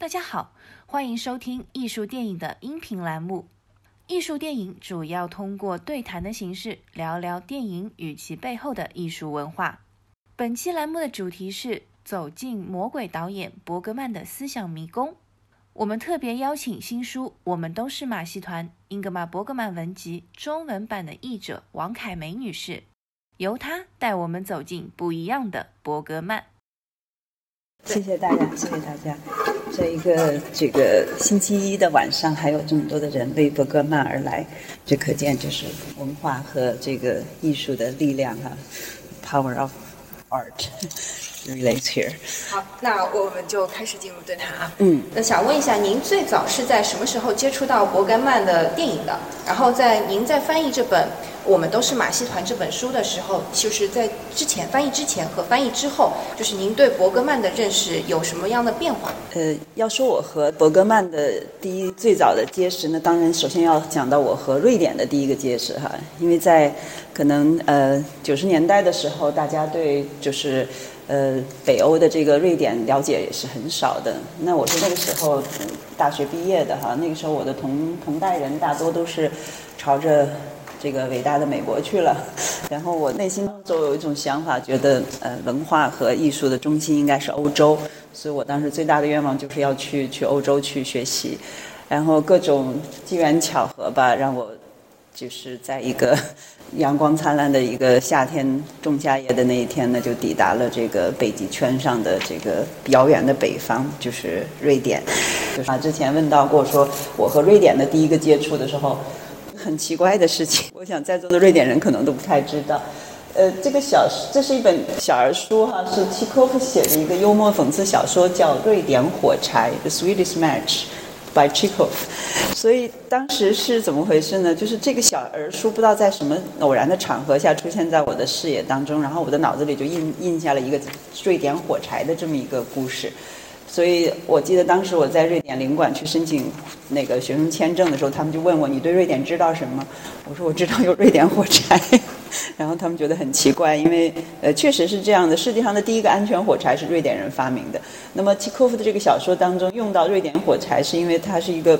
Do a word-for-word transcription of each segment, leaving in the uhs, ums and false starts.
大家好，欢迎收听艺术电影的音频栏目。艺术电影主要通过对谈的形式聊聊电影与其背后的艺术文化。本期栏目的主题是走进魔鬼导演伯格曼的思想迷宫。我们特别邀请新书《我们都是马戏团》英格玛·伯格曼文集中文版的译者王凯梅女士，由她带我们走进不一样的伯格曼。谢谢大家，谢谢大家。这一个这个星期一的晚上，还有这么多的人为伯格曼而来，这可见就是文化和这个艺术的力量啊 ，power of art relates here。好，那我们就开始进入对谈啊。嗯，那想问一下，您最早是在什么时候接触到伯格曼的电影的？然后在您在翻译这本《我们都是马戏团》这本书的时候，就是在之前翻译之前和翻译之后，就是您对伯格曼的认识有什么样的变化？呃，要说我和伯格曼的第一最早的结识呢，当然首先要讲到我和瑞典的第一个结识哈，因为在可能呃九十年代的时候，大家对就是呃北欧的这个瑞典了解也是很少的。那我是那个时候、呃、大学毕业的哈，那个时候我的同同代人大多都是朝着这个伟大的美国去了，然后我内心就有一种想法，觉得呃文化和艺术的中心应该是欧洲，所以我当时最大的愿望就是要去去欧洲去学习，然后各种机缘巧合吧，让我就是在一个阳光灿烂的一个夏天仲夏夜的那一天呢，就抵达了这个北极圈上的这个遥远的北方，就是瑞典。就是啊，之前问到过说我和瑞典的第一个接触的时候。很奇怪的事情，我想在座的瑞典人可能都不太知道。呃，这个小这是一本小儿书哈，是契科夫写的一个幽默讽刺小说，叫《瑞典火柴》（The Swedish Match by Chekhov）。所以当时是怎么回事呢？就是这个小儿书不知道在什么偶然的场合下出现在我的视野当中，然后我的脑子里就印印下了一个瑞典火柴的这么一个故事。所以我记得当时我在瑞典领馆去申请那个学生签证的时候，他们就问我你对瑞典知道什么，我说我知道有瑞典火柴，然后他们觉得很奇怪，因为呃确实是这样的，世界上的第一个安全火柴是瑞典人发明的。那么契科夫的这个小说当中用到瑞典火柴，是因为它是一个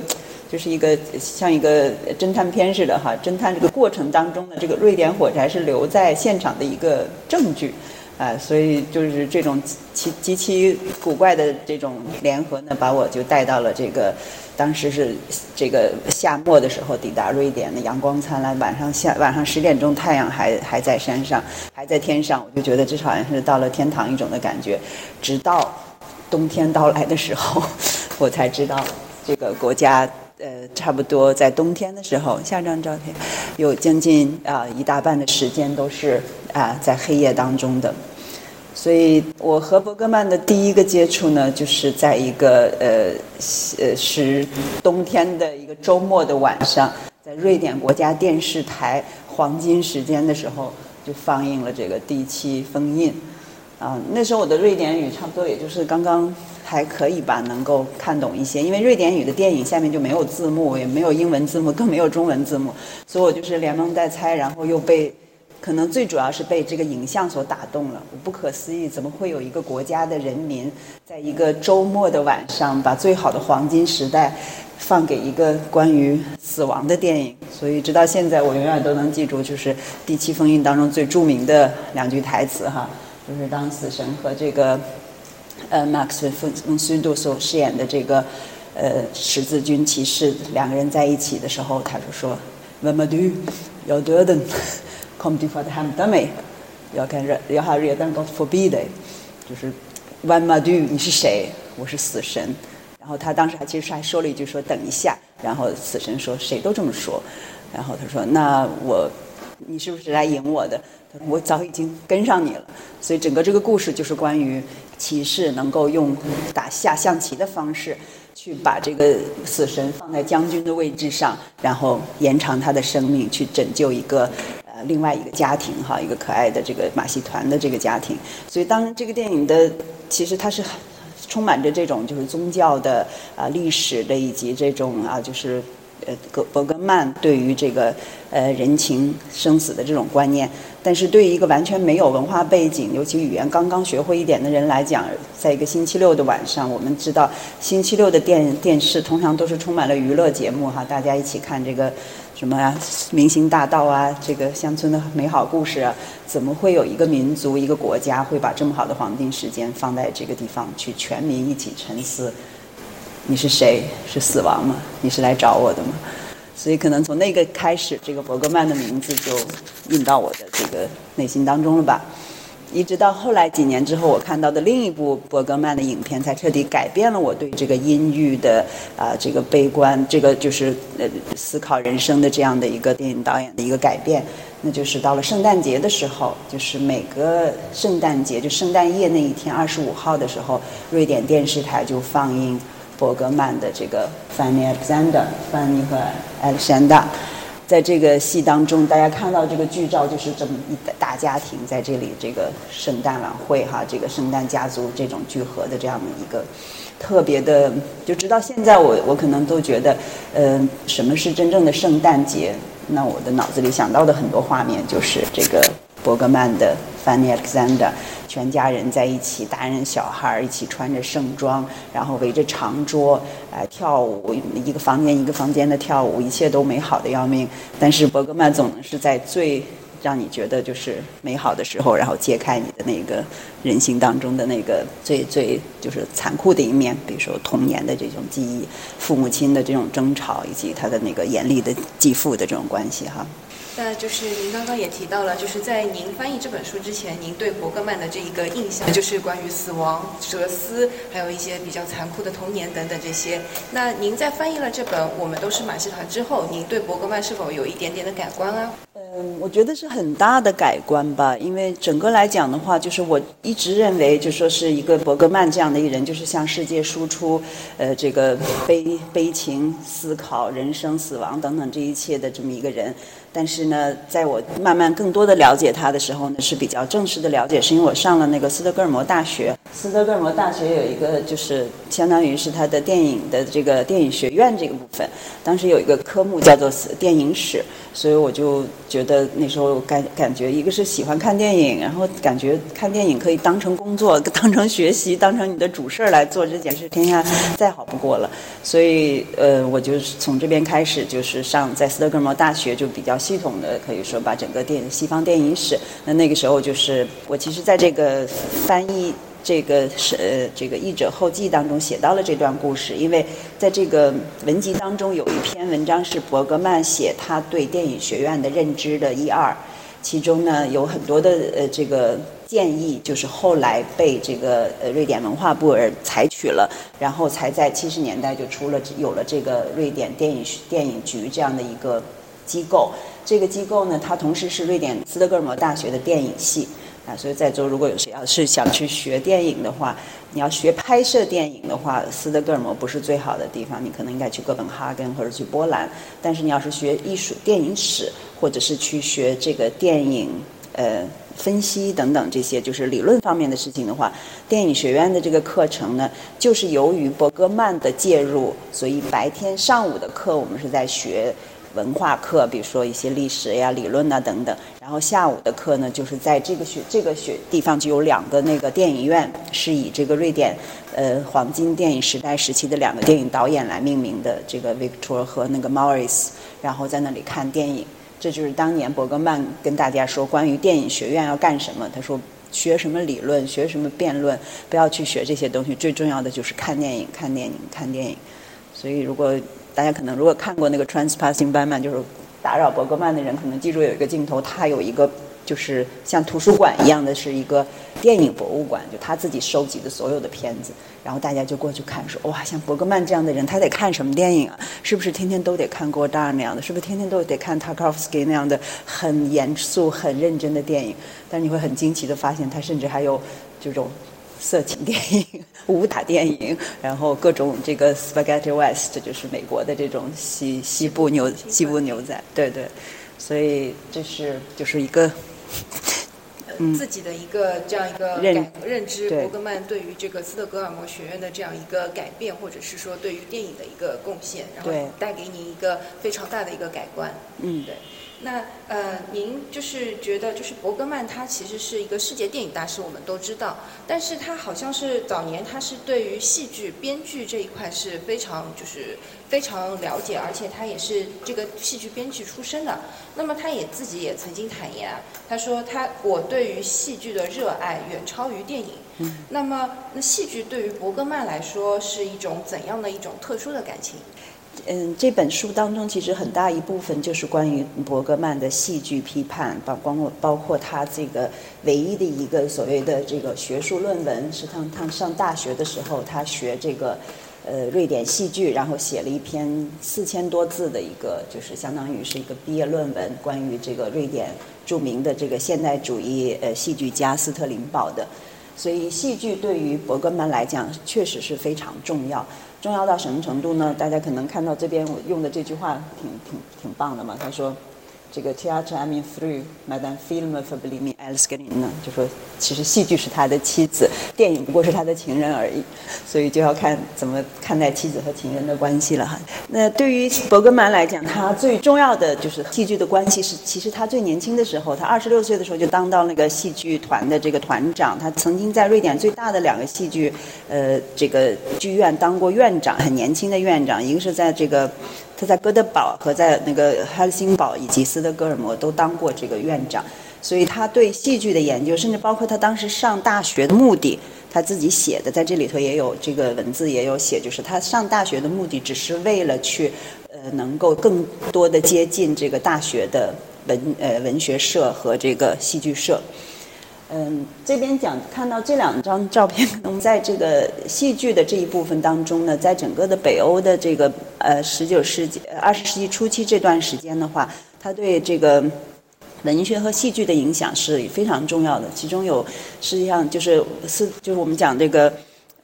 就是一个像一个侦探片似的哈，侦探这个过程当中的这个瑞典火柴是留在现场的一个证据啊，所以就是这种极极其古怪的这种联合呢，把我就带到了这个，当时是这个夏末的时候抵达瑞典的阳光灿烂，晚上下晚上十点钟太阳还还在山上，还在天上，我就觉得这好像是到了天堂一种的感觉。直到冬天到来的时候，我才知道这个国家。呃，差不多在冬天的时候，下张照片有将近啊、呃、一大半的时间都是啊、呃、在黑夜当中的，所以我和伯格曼的第一个接触呢，就是在一个呃呃是冬天的一个周末的晚上，在瑞典国家电视台黄金时间的时候，就放映了这个第七封印。啊、呃，那时候我的瑞典语差不多也就是刚刚。还可以吧，能够看懂一些，因为瑞典语的电影下面就没有字幕，也没有英文字幕，更没有中文字幕，所以我就是连蒙带猜，然后又被可能最主要是被这个影像所打动了。我不可思议，怎么会有一个国家的人民在一个周末的晚上把最好的黄金时代放给一个关于死亡的电影。所以直到现在我永远都能记住，就是第七封印当中最著名的两句台词哈，就是当死神和这个呃 ，Max von Sydow 所饰演的这个，呃，十字军骑士两个人在一起的时候，他就说 ：“Vad man du, jag döden, kom du för att hämta mig, jag kan, jag har redan gått förbi dig。”就是 “Vad man du， 你是谁？我是死神。”然后他当时还其实还说了一句说：“等一下。”然后死神说：“谁都这么说。”然后他说：“那我，你是不是来赢我的？”我早已经跟上你了。所以整个这个故事就是关于骑士能够用打下象棋的方式去把这个死神放在将军的位置上，然后延长他的生命，去拯救一个呃另外一个家庭哈，一个可爱的这个马戏团的这个家庭。所以当然这个电影的其实它是充满着这种就是宗教的啊、呃、历史的，以及这种啊就是呃格伯格曼对于这个呃人情生死的这种观念，但是对于一个完全没有文化背景，尤其语言刚刚学会一点的人来讲，在一个星期六的晚上，我们知道星期六的电电视通常都是充满了娱乐节目哈，大家一起看这个什么啊，明星大道啊，这个乡村的美好故事啊，怎么会有一个民族一个国家会把这么好的黄金时间放在这个地方去全民一起沉思？你是谁？是死亡吗？你是来找我的吗？所以可能从那个开始，这个伯格曼的名字就印到我的这个内心当中了吧。一直到后来几年之后，我看到的另一部伯格曼的影片，才彻底改变了我对这个阴郁的啊、呃，这个悲观，这个就是呃思考人生的这样的一个电影导演的一个改变。那就是到了圣诞节的时候，就是每个圣诞节，就圣诞夜那一天，二十五号的时候，瑞典电视台就放映伯格曼的这个 Fanny Alexander， Fanny 和 Alexander。在这个戏当中，大家看到这个剧照，就是这么一大家庭在这里，这个圣诞晚会哈，这个圣诞家族这种聚合的这样的一个特别的，就直到现在我我可能都觉得，嗯、呃，什么是真正的圣诞节？那我的脑子里想到的很多画面就是这个伯格曼的 Fanny Alexander， 全家人在一起，大人小孩一起穿着盛装，然后围着长桌，呃，跳舞，一个房间一个房间的跳舞，一切都美好的要命。但是伯格曼总能是在最让你觉得就是美好的时候，然后揭开你的那个人性当中的那个最最就是残酷的一面，比如说童年的这种记忆，父母亲的这种争吵，以及他的那个严厉的继父的这种关系哈。那就是您刚刚也提到了，就是在您翻译这本书之前，您对伯格曼的这一个印象就是关于死亡、哲思，还有一些比较残酷的童年等等这些。那您在翻译了这本《我们都是马戏团》之后，您对伯格曼是否有一点点的改观啊？嗯，我觉得是很大的改观吧，因为整个来讲的话，就是我一直认为，就说是一个伯格曼这样的一人，就是向世界输出，呃，这个悲悲情、思考、人生、死亡等等这一切的这么一个人。但是呢，在我慢慢更多的了解他的时候呢，是比较正式的了解，是因为我上了那个斯德哥尔摩大学。斯德哥尔摩大学有一个就是相当于是他的电影的这个电影学院这个部分，当时有一个科目叫做电影史，所以我就觉得那时候感感觉一个是喜欢看电影，然后感觉看电影可以当成工作、当成学习、当成你的主事来做，这简直天下再好不过了。所以呃，我就从这边开始，就是上在斯德哥尔摩大学就比较系统的，可以说把整个电西方电影史，那那个时候就是我其实在这个翻译这个是、呃、这个译者后记当中写到了这段故事，因为在这个文集当中有一篇文章是伯格曼写他对电影学院的认知的一二，其中呢有很多的呃这个建议，就是后来被这个呃瑞典文化部而采取了，然后才在七十年代就出了有了这个瑞典电影电影局这样的一个机构。这个机构呢，它同时是瑞典斯德哥尔摩大学的电影系。啊，所以在座如果有谁要是想去学电影的话，你要学拍摄电影的话，斯德哥尔摩不是最好的地方，你可能应该去哥本哈根或者去波兰。但是你要是学艺术电影史，或者是去学这个电影呃分析等等这些就是理论方面的事情的话，电影学院的这个课程呢，就是由于伯格曼的介入，所以白天上午的课我们是在学文化课，比如说一些历史呀、理论啊等等，然后下午的课呢，就是在这个学这个学地方就有两个那个电影院，是以这个瑞典呃黄金电影时代时期的两个电影导演来命名的，这个 Victor 和那个 Maurice， 然后在那里看电影。这就是当年伯格曼跟大家说关于电影学院要干什么，他说学什么理论、学什么辩论，不要去学这些东西，最重要的就是看电影、看电影、看电影。所以如果大家可能如果看过那个 Trespassing by Man， 就是打扰伯格曼的人，可能记住有一个镜头，他有一个就是像图书馆一样的是一个电影博物馆，就他自己收集的所有的片子，然后大家就过去看，说哇，像伯格曼这样的人，他得看什么电影啊？是不是天天都得看Godard那样的？是不是天天都得看 Tarkovsky 那样的很严肃、很认真的电影？但你会很惊奇的发现，他甚至还有这种色情电影、武打电影，然后各种这个 Spaghetti West， 就是美国的这种西西部牛西部牛仔，对对，所以这是就是一个自己的一个这样一个改认知，伯格曼对于这个斯德哥尔摩学院的这样一个改变，或者是说对于电影的一个贡献，然后带给你一个非常大的一个改观。嗯，对。那呃，您就是觉得，就是伯格曼他其实是一个世界电影大师，我们都知道，但是他好像是早年他是对于戏剧编剧这一块是非常就是非常了解，而且他也是这个戏剧编剧出身的。那么他也自己也曾经坦言啊，他说他我对于戏剧的热爱远超于电影。嗯，那么那戏剧对于伯格曼来说是一种怎样的一种特殊的感情？嗯，这本书当中其实很大一部分就是关于伯格曼的戏剧批判，包括包括他这个唯一的一个所谓的这个学术论文，是他他上大学的时候，他学这个呃瑞典戏剧，然后写了一篇四千多字的一个，就是相当于是一个毕业论文，关于这个瑞典著名的这个现代主义呃戏剧家斯特林堡的。所以戏剧对于伯格曼来讲确实是非常重要，重要到什么程度呢？大家可能看到这边我用的这句话挺挺挺棒的嘛，他说这个 Theater am i früh, madame Filme verblieben als Geliebte 呢，就说其实戏剧是他的妻子，电影不过是他的情人而已，所以就要看怎么看待妻子和情人的关系了哈。那对于伯格曼来讲，他最重要的就是戏剧的关系是，其实他最年轻的时候，他二十六岁的时候就当到那个戏剧团的这个团长，他曾经在瑞典最大的两个戏剧呃这个剧院当过院长，很年轻的院长，一个是在这个。他在哥德堡和在那个哈尔辛堡以及斯德哥尔摩都当过这个院长，所以他对戏剧的研究，甚至包括他当时上大学的目的，他自己写的，在这里头也有这个文字也有写，就是他上大学的目的只是为了去呃能够更多的接近这个大学的文呃文学社和这个戏剧社。嗯，这边讲看到这两张照片，我们在这个戏剧的这一部分当中呢，在整个的北欧的这个呃十九世纪、二十世纪初期这段时间的话，它对这个文学和戏剧的影响是非常重要的。其中有实际上就是是就是我们讲这个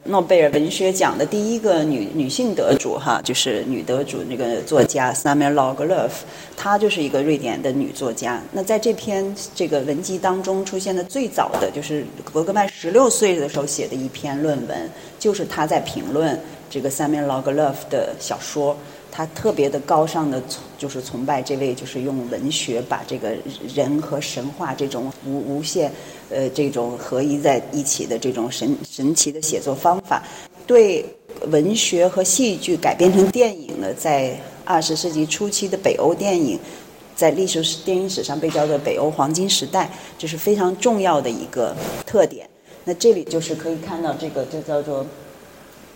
诺贝尔文学奖的第一个女女性得主哈，就是女得主那个作家 Samuel Lagerlöf， 她就是一个瑞典的女作家。那在这篇这个文集当中出现的最早的就是伯格曼十六岁的时候写的一篇论文，就是她在评论这个 Samuel Lagerlöf 的小说。他特别的高尚的就是崇拜这位，就是用文学把这个人和神话这种无无限呃这种合一在一起的这种神神奇的写作方法，对文学和戏剧改编成电影呢，在二十世纪初期的北欧电影，在历史电影史上被叫做北欧黄金时代，这是非常重要的一个特点。那这里就是可以看到这个就叫做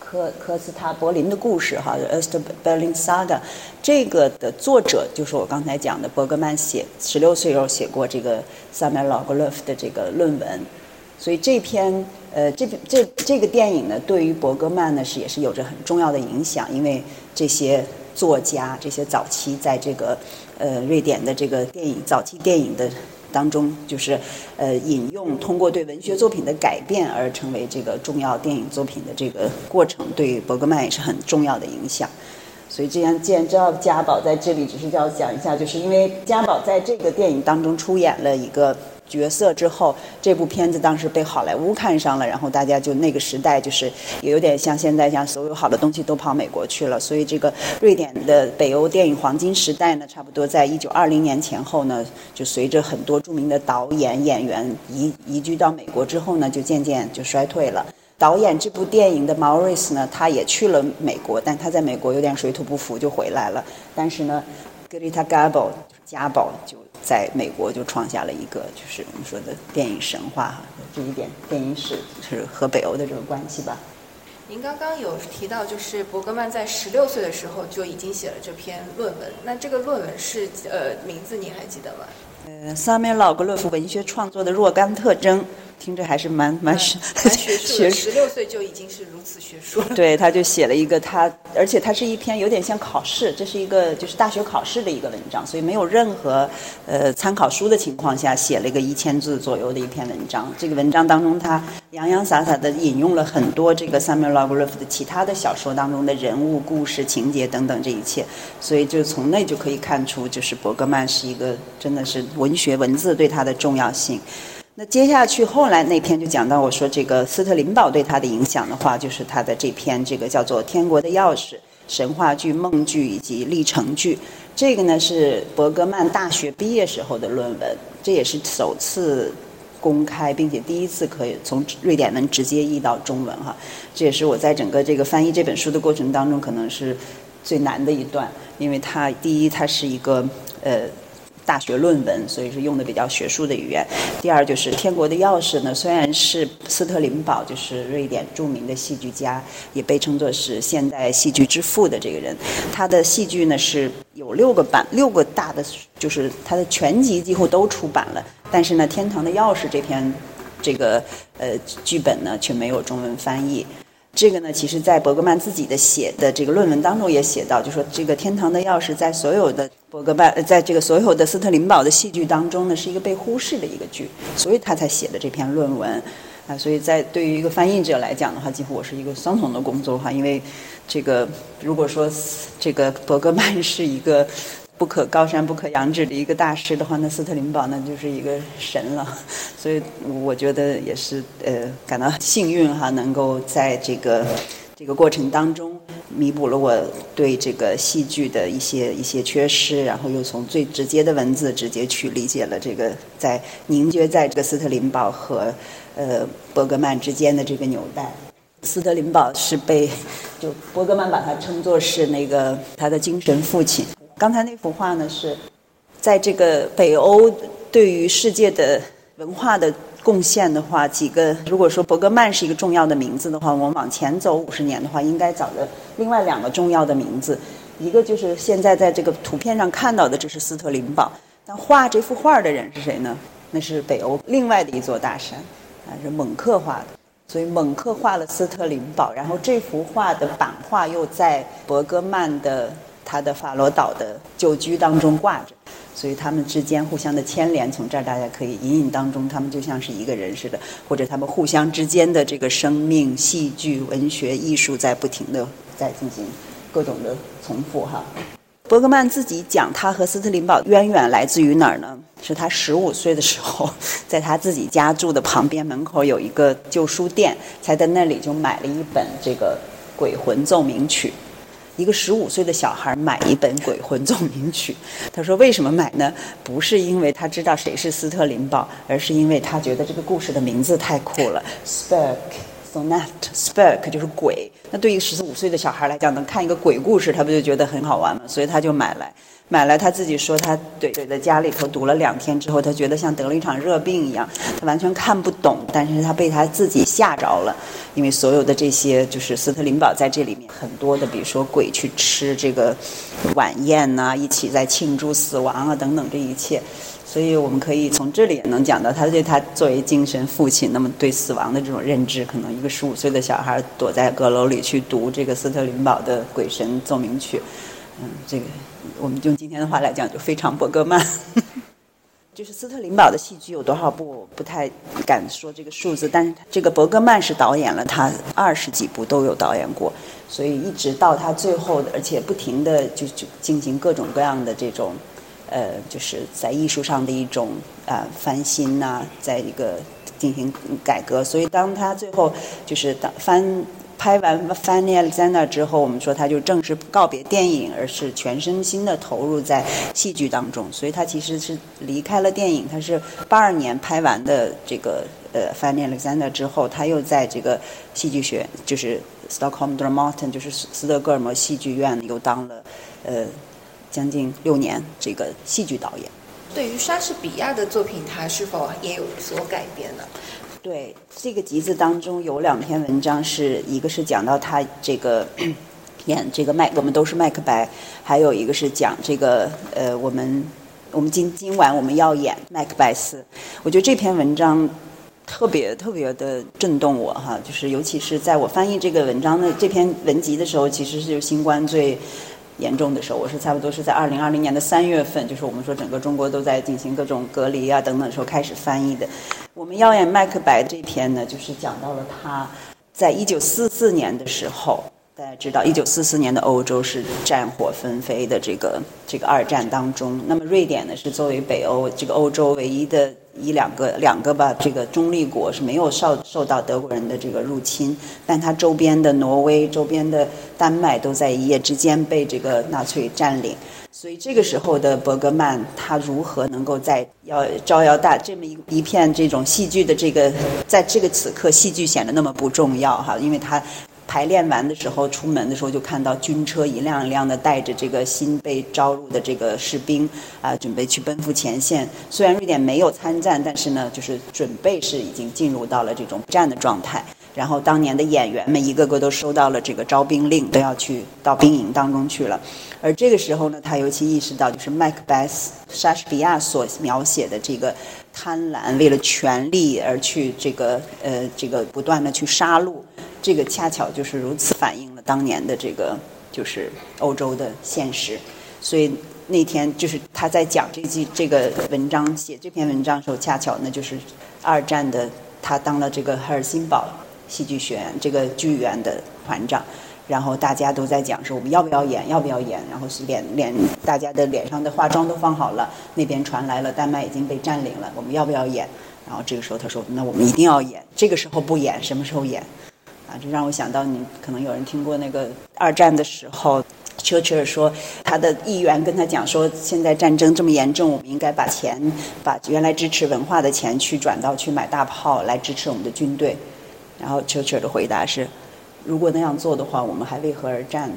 科科斯塔柏林的故事哈 ，Österberlin Saga， 这个的作者就是我刚才讲的伯格曼写十六岁时候写过这个 Samuel Lagerlöf 的这个论文，所以这篇呃这这这个电影呢，对于伯格曼呢是也是有着很重要的影响，因为这些作家这些早期在这个呃瑞典的这个电影早期电影的当中，就是呃引用通过对文学作品的改变而成为这个重要电影作品的这个过程，对伯格曼也是很重要的影响。所以这样既然知道家宝在这里，只是要讲一下，就是因为家宝在这个电影当中出演了一个角色之后，这部片子当时被好莱坞看上了，然后大家就那个时代就是也有点像现在这样，所有好的东西都跑美国去了，所以这个瑞典的北欧电影黄金时代呢，差不多在一九二零年前后呢，就随着很多著名的导演演员移移居到美国之后呢，就渐渐就衰退了。导演这部电影的 Maurice 呢，他也去了美国，但他在美国有点水土不服就回来了，但是呢 Greta Garbo 家宝就在美国就创下了一个就是我们说的电影神话，这一点电影史是和北欧的这个关系吧。您刚刚有提到就是伯格曼在十六岁的时候就已经写了这篇论文，那这个论文是呃名字您还记得吗？呃萨米尔·劳格洛夫文学创作的若干特征，听着还是蛮蛮学、嗯、学术，十六岁就已经是如此学术了。对，他就写了一个他，而且他是一篇有点像考试，这是一个就是大学考试的一个文章，所以没有任何呃参考书的情况下写了一个一千字左右的一篇文章。这个文章当中，他洋洋洒洒的引用了很多这个 Samuel Lagerlöf 的其他的小说当中的人物、故事、情节等等这一切，所以就从那就可以看出，就是伯格曼是一个真的是文学文字对他的重要性。那接下去后来那篇就讲到，我说这个斯特林堡对他的影响的话，就是他的这篇这个叫做《天国的钥匙》神话剧、梦剧以及历程剧。这个呢是伯格曼大学毕业时候的论文，这也是首次公开，并且第一次可以从瑞典文直接译到中文哈。这也是我在整个这个翻译这本书的过程当中，可能是最难的一段，因为它第一它是一个呃。大学论文，所以是用的比较学术的语言。第二就是《天国的钥匙》呢，虽然是斯特林堡，就是瑞典著名的戏剧家，也被称作是现代戏剧之父的这个人，他的戏剧呢是有六个版，六个大的，就是他的全集几乎都出版了。但是呢，《天堂的钥匙》这篇这个呃剧本呢却没有中文翻译。这个呢，其实在伯格曼自己的写的这个论文当中也写到，就说这个《天堂的钥匙》在所有的伯格曼，在这个所有的斯特林堡的戏剧当中呢，是一个被忽视的一个剧，所以他才写的这篇论文啊。所以在对于一个翻译者来讲的话，几乎我是一个双重的工作哈，因为这个如果说这个伯格曼是一个不可高山不可仰止的一个大师的话，那斯特林堡那就是一个神了，所以我觉得也是呃感到幸运哈，能够在这个这个过程当中弥补了我对这个戏剧的一些一些缺失，然后又从最直接的文字直接去理解了这个在凝结在这个斯特林堡和呃伯格曼之间的这个纽带。斯特林堡是被就伯格曼把他称作是那个他的精神父亲。刚才那幅画呢，是在这个北欧对于世界的文化的贡献的话，几个如果说伯格曼是一个重要的名字的话，我们往前走五十年的话，应该找的另外两个重要的名字，一个就是现在在这个图片上看到的，这是斯特林堡，但画这幅画的人是谁呢？那是北欧另外的一座大山，啊，是蒙克画的。所以蒙克画了斯特林堡，然后这幅画的版画又在伯格曼的他的法罗岛的旧居当中挂着，所以他们之间互相的牵连，从这儿大家可以隐隐当中，他们就像是一个人似的，或者他们互相之间的这个生命、戏剧、文学、艺术在不停的在进行各种的重复哈。伯格曼自己讲他和斯特林堡渊源来自于哪儿呢？是他十五岁的时候，在他自己家住的旁边门口有一个旧书店，才在那里就买了一本这个《鬼魂奏鸣曲》。一个十五岁的小孩买一本《鬼魂奏鸣曲》，他说为什么买呢？不是因为他知道谁是斯特林堡，而是因为他觉得这个故事的名字太酷了。 Spök Sonat Spök 就是鬼，那对于十五岁的小孩来讲，能看一个鬼故事，他不就觉得很好玩吗？所以他就买来买来他自己说他对对在家里头读了两天之后，他觉得像得了一场热病一样，他完全看不懂，但是他被他自己吓着了，因为所有的这些就是斯特林堡在这里面很多的，比如说鬼去吃这个晚宴啊，一起在庆祝死亡啊等等这一切，所以我们可以从这里也能讲到他对他作为精神父亲，那么对死亡的这种认知，可能一个十五岁的小孩躲在阁楼里去读这个斯特林堡的《鬼神奏鸣曲》，嗯，这个我们用今天的话来讲就非常伯格曼。就是斯特林堡的戏剧有多少部我不太敢说这个数字，但是这个伯格曼是导演了他二十几部都有导演过，所以一直到他最后的，而且不停的就就进行各种各样的这种呃就是在艺术上的一种啊、呃、翻新呐、啊，在一个进行改革，所以当他最后就是当翻拍完《Fanny and Alexander》之后，我们说他就正式告别电影，而是全身心的投入在戏剧当中。所以他其实是离开了电影，他是八二年拍完的这个呃《Fanny and Alexander》之后，他又在这个戏剧学，就是 Stockholm Dramaten， 就是斯德哥尔摩戏剧院又当了呃将近六年这个戏剧导演。对于莎士比亚的作品，他是否也有所改编呢？对，这个集子当中有两篇文章，是一个是讲到他这个演这个麦，我们都是麦克白，还有一个是讲这个呃，我们我们今今晚我们要演麦克白斯。我觉得这篇文章特别特别的震动我哈，就是尤其是在我翻译这个文章的这篇文集的时候，其实是新冠最严重的时候，我是差不多是在二零二零年的三月份，就是我们说整个中国都在进行各种隔离啊等等的时候开始翻译的。我们要演麦克白这篇呢，就是讲到了他在一九四四年的时候，大家知道一九四四年的欧洲是战火纷飞的这个这个二战当中，那么瑞典呢是作为北欧这个欧洲唯一的一两个两个吧，这个中立国是没有受受到德国人的这个入侵，但它周边的挪威、周边的丹麦都在一夜之间被这个纳粹占领。所以这个时候的伯格曼，他如何能够在要招摇大这么一一片这种戏剧的这个，在这个此刻戏剧显得那么不重要哈，因为他排练完的时候，出门的时候就看到军车一辆一辆的带着这个新被招入的这个士兵啊、呃，准备去奔赴前线。虽然瑞典没有参战，但是呢，就是准备是已经进入到了这种战的状态。然后当年的演员们一个个都收到了这个招兵令，都要去到兵营当中去了。而这个时候呢，他尤其意识到，就是麦克白斯莎士比亚所描写的这个贪婪，为了权力而去这个呃这个不断的去杀戮。这个恰巧就是如此反映了当年的这个就是欧洲的现实，所以那天就是他在讲这句这个文章写这篇文章的时候，恰巧呢就是二战的他当了这个赫尔辛堡戏剧学院这个剧院的团长，然后大家都在讲说我们要不要演要不要演，然后是脸脸大家的脸上的化妆都放好了，那边传来了丹麦已经被占领了，我们要不要演？然后这个时候他说那我们一定要演，这个时候不演什么时候演？啊，这让我想到，你可能有人听过那个二战的时候，丘吉尔说他的议员跟他讲说，现在战争这么严重，我们应该把钱，把原来支持文化的钱去转到去买大炮来支持我们的军队。然后丘吉尔的回答是，如果那样做的话，我们还为何而战？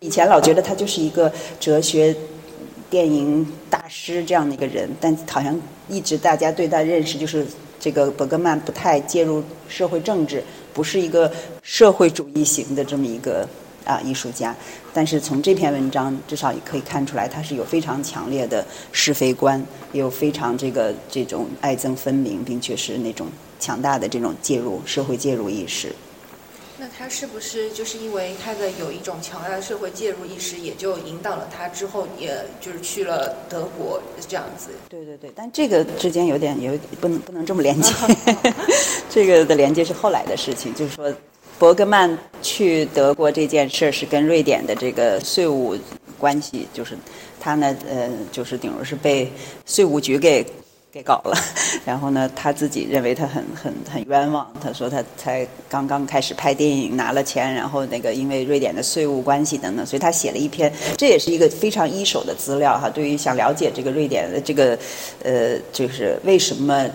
以前老觉得他就是一个哲学、电影大师这样的一个人，但好像一直大家对他认识就是这个伯格曼不太介入社会政治。不是一个社会主义型的这么一个啊艺术家，但是从这篇文章至少也可以看出来，他是有非常强烈的是非观，也有非常这个这种爱憎分明，并且是那种强大的这种介入社会介入意识。那他是不是就是因为他的有一种强大的社会介入意识，也就引导了他之后也就是去了德国这样子？对对对，但这个之间有点有不能不能这么连接这个的连接是后来的事情，就是说伯格曼去德国这件事是跟瑞典的这个税务关系，就是他呢呃就是顶多是被税务局给给搞了，然后呢他自己认为他很很很冤枉，他说他才刚刚开始拍电影拿了钱，然后那个因为瑞典的税务关系等等，所以他写了一篇，这也是一个非常一手的资料哈，对于想了解这个瑞典的这个呃就是为什么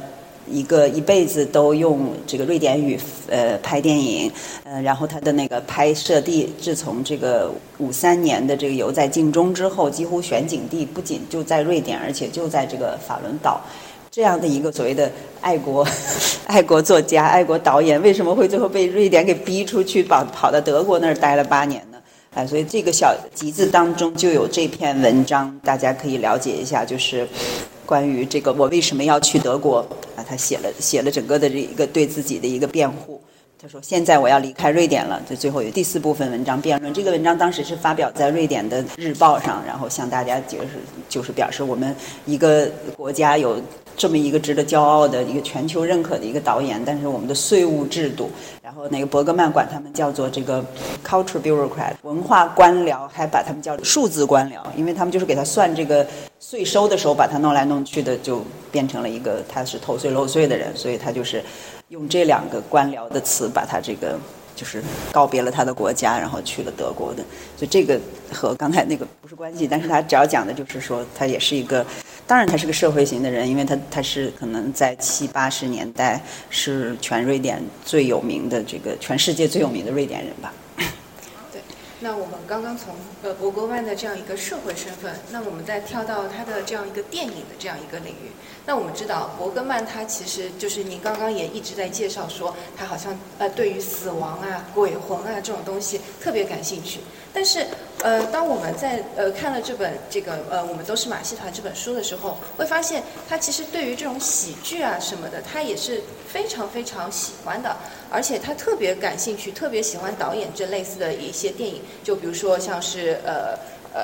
一个一辈子都用这个瑞典语呃拍电影，呃然后他的那个拍摄地自从这个五三年的这个游在镜中之后，几乎选景地不仅就在瑞典，而且就在这个法伦岛，这样的一个所谓的爱国爱国作家爱国导演，为什么会最后被瑞典给逼出去，跑跑到德国那儿待了八年呢？哎，所以这个小集子当中就有这篇文章，大家可以了解一下，就是关于这个我为什么要去德国啊，他写了写了整个的这一个对自己的一个辩护。他说现在我要离开瑞典了，这最后有第四部分文章辩论。这个文章当时是发表在瑞典的日报上，然后向大家就是就是表示我们一个国家有这么一个值得骄傲的一个全球认可的一个导演，但是我们的税务制度，然后那个伯格曼管他们叫做这个 culture bureaucrat 文化官僚，还把他们叫数字官僚，因为他们就是给他算这个税收的时候把他弄来弄去的，就变成了一个他是偷税漏税的人，所以他就是用这两个官僚的词把他这个就是告别了他的国家，然后去了德国的。所以这个和刚才那个不是关系，但是他只要讲的就是说他也是一个，当然他是个社会型的人，因为他他是可能在七八十年代是全瑞典最有名的这个全世界最有名的瑞典人吧。对，那我们刚刚从呃伯格曼的这样一个社会身份，那我们再跳到他的这样一个电影的这样一个领域。那我们知道伯格曼他其实就是您刚刚也一直在介绍说他好像呃对于死亡啊鬼魂啊这种东西特别感兴趣，但是呃当我们在呃看了这本这个呃我们都是马戏团这本书的时候，会发现他其实对于这种喜剧啊什么的他也是非常非常喜欢的，而且他特别感兴趣，特别喜欢导演这类似的一些电影，就比如说像是呃呃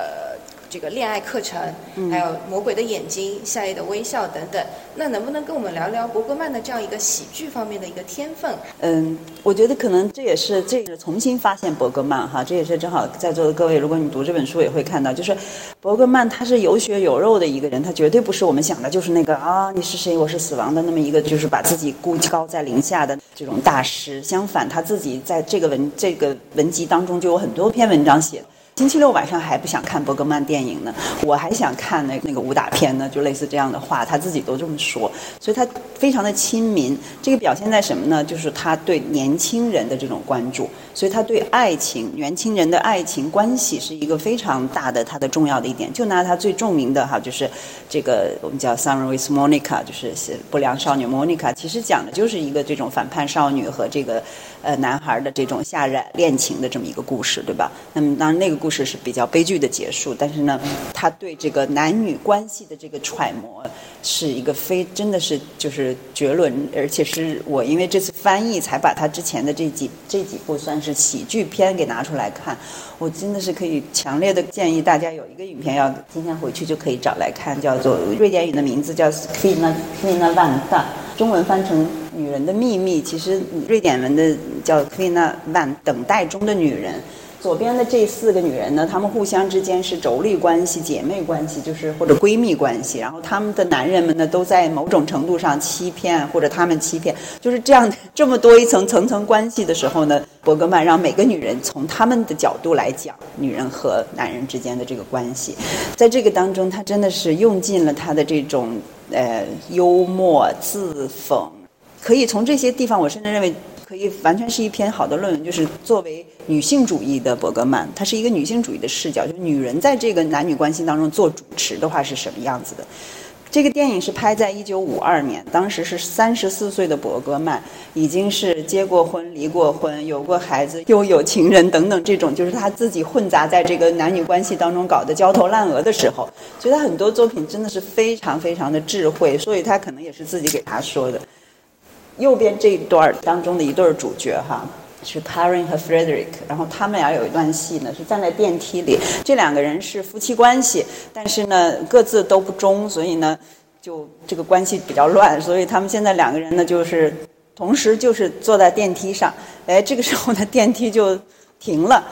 这个恋爱课程，嗯、还有《魔鬼的眼睛》《夏夜的微笑》等等。那能不能跟我们聊聊伯格曼的这样一个喜剧方面的一个天分？嗯，我觉得可能这也是这个重新发现伯格曼哈，这也是正好在座的各位，如果你读这本书也会看到，就是伯格曼他是有血有肉的一个人，他绝对不是我们想的就是那个啊你是谁我是死亡的那么一个就是把自己孤高在零下的这种大师。相反，他自己在这个文这个文集当中就有很多篇文章写的。星期六晚上还不想看伯格曼电影呢，我还想看那那个武打片呢，就类似这样的话，他自己都这么说，所以他非常的亲民。这个表现在什么呢？就是他对年轻人的这种关注，所以他对爱情、年轻人的爱情关系是一个非常大的他的重要的一点。就拿他最著名的哈，就是这个我们叫《Summer with Monica》，就是不良少女莫妮卡，其实讲的就是一个这种反叛少女和这个呃男孩的这种下染恋情的这么一个故事，对吧？那么当然那个故事故事是比较悲剧的结束，但是呢他对这个男女关系的这个揣摩是一个非真的是就是绝伦，而且是我因为这次翻译才把他之前的这几这几部算是喜剧片给拿出来看。我真的是可以强烈的建议大家有一个影片要今天回去就可以找来看，叫做瑞典语的名字叫 Kina Vanda， 中文翻成女人的秘密，其实瑞典文的叫 Kina Vanda， 等待中的女人。左边的这四个女人呢，她们互相之间是妯娌关系、姐妹关系，就是或者闺蜜关系。然后她们的男人们呢，都在某种程度上欺骗，或者她们欺骗，就是这样这么多一层层层关系的时候呢，伯格曼让每个女人从她们的角度来讲女人和男人之间的这个关系。在这个当中，她真的是用尽了她的这种呃幽默、自讽，可以从这些地方，我甚至认为。可以完全是一篇好的论文，就是作为女性主义的伯格曼，她是一个女性主义的视角，就是女人在这个男女关系当中做主持的话是什么样子的。这个电影是拍在一九五二年，当时是三十四岁的伯格曼，已经是结过婚、离过婚、有过孩子，又有情人等等，这种就是他自己混杂在这个男女关系当中搞得焦头烂额的时候，所以他很多作品真的是非常非常的智慧，所以他可能也是自己给他说的。右边这一段当中的一对主角哈是 Karin 和 Frederick， 然后他们俩有一段戏呢是站在电梯里，这两个人是夫妻关系，但是呢各自都不忠，所以呢就这个关系比较乱，所以他们现在两个人呢就是同时就是坐在电梯上，哎，这个时候呢电梯就停了，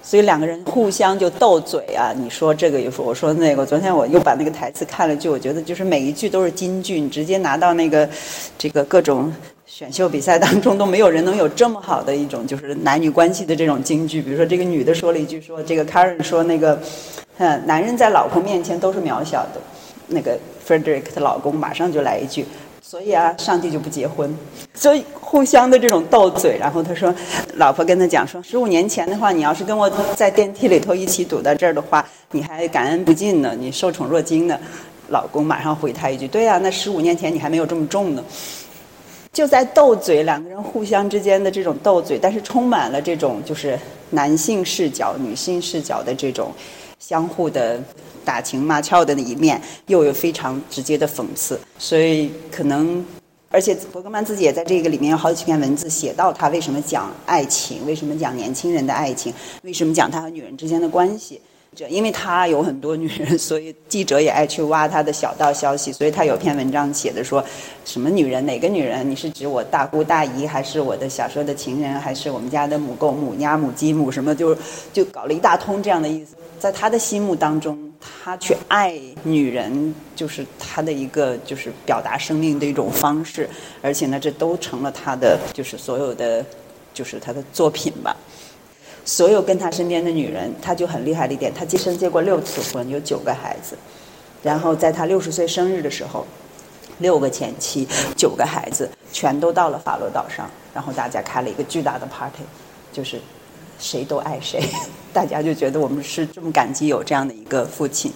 所以两个人互相就斗嘴啊，你说这个，我说那个。昨天我又把那个台词看了句，我觉得就是每一句都是金句，你直接拿到那个这个各种选秀比赛当中都没有人能有这么好的一种就是男女关系的这种金句。比如说这个女的说了一句说这个 Karen 说那个嗯，男人在老婆面前都是渺小的，那个 Frederick 的老公马上就来一句所以啊上帝就不结婚，所以互相的这种斗嘴。然后他说老婆跟他讲说十五年前的话你要是跟我在电梯里头一起堵到这儿的话你还感恩不尽呢，你受宠若惊呢。老公马上回他一句对啊那十五年前你还没有这么重呢。就在斗嘴，两个人互相之间的这种斗嘴，但是充满了这种就是男性视角、女性视角的这种相互的打情骂俏的一面，又有非常直接的讽刺。所以可能，而且伯格曼自己也在这个里面有好几篇文字写到他为什么讲爱情，为什么讲年轻人的爱情，为什么讲他和女人之间的关系。因为他有很多女人，所以记者也爱去挖他的小道消息，所以他有篇文章写的说什么女人哪个女人，你是指我大姑大姨还是我的小时候的情人还是我们家的母狗母鸭母鸡母什么，就就搞了一大通这样的意思。在他的心目当中他去爱女人就是他的一个就是表达生命的一种方式，而且呢这都成了他的就是所有的就是他的作品吧。所有跟他身边的女人，他就很厉害的一点，他结生结过六次婚，有九个孩子，然后在他六十岁生日的时候，六个前妻，九个孩子，全都到了法罗岛上，然后大家开了一个巨大的 party， 就是谁都爱谁，大家就觉得我们是这么感激有这样的一个父亲，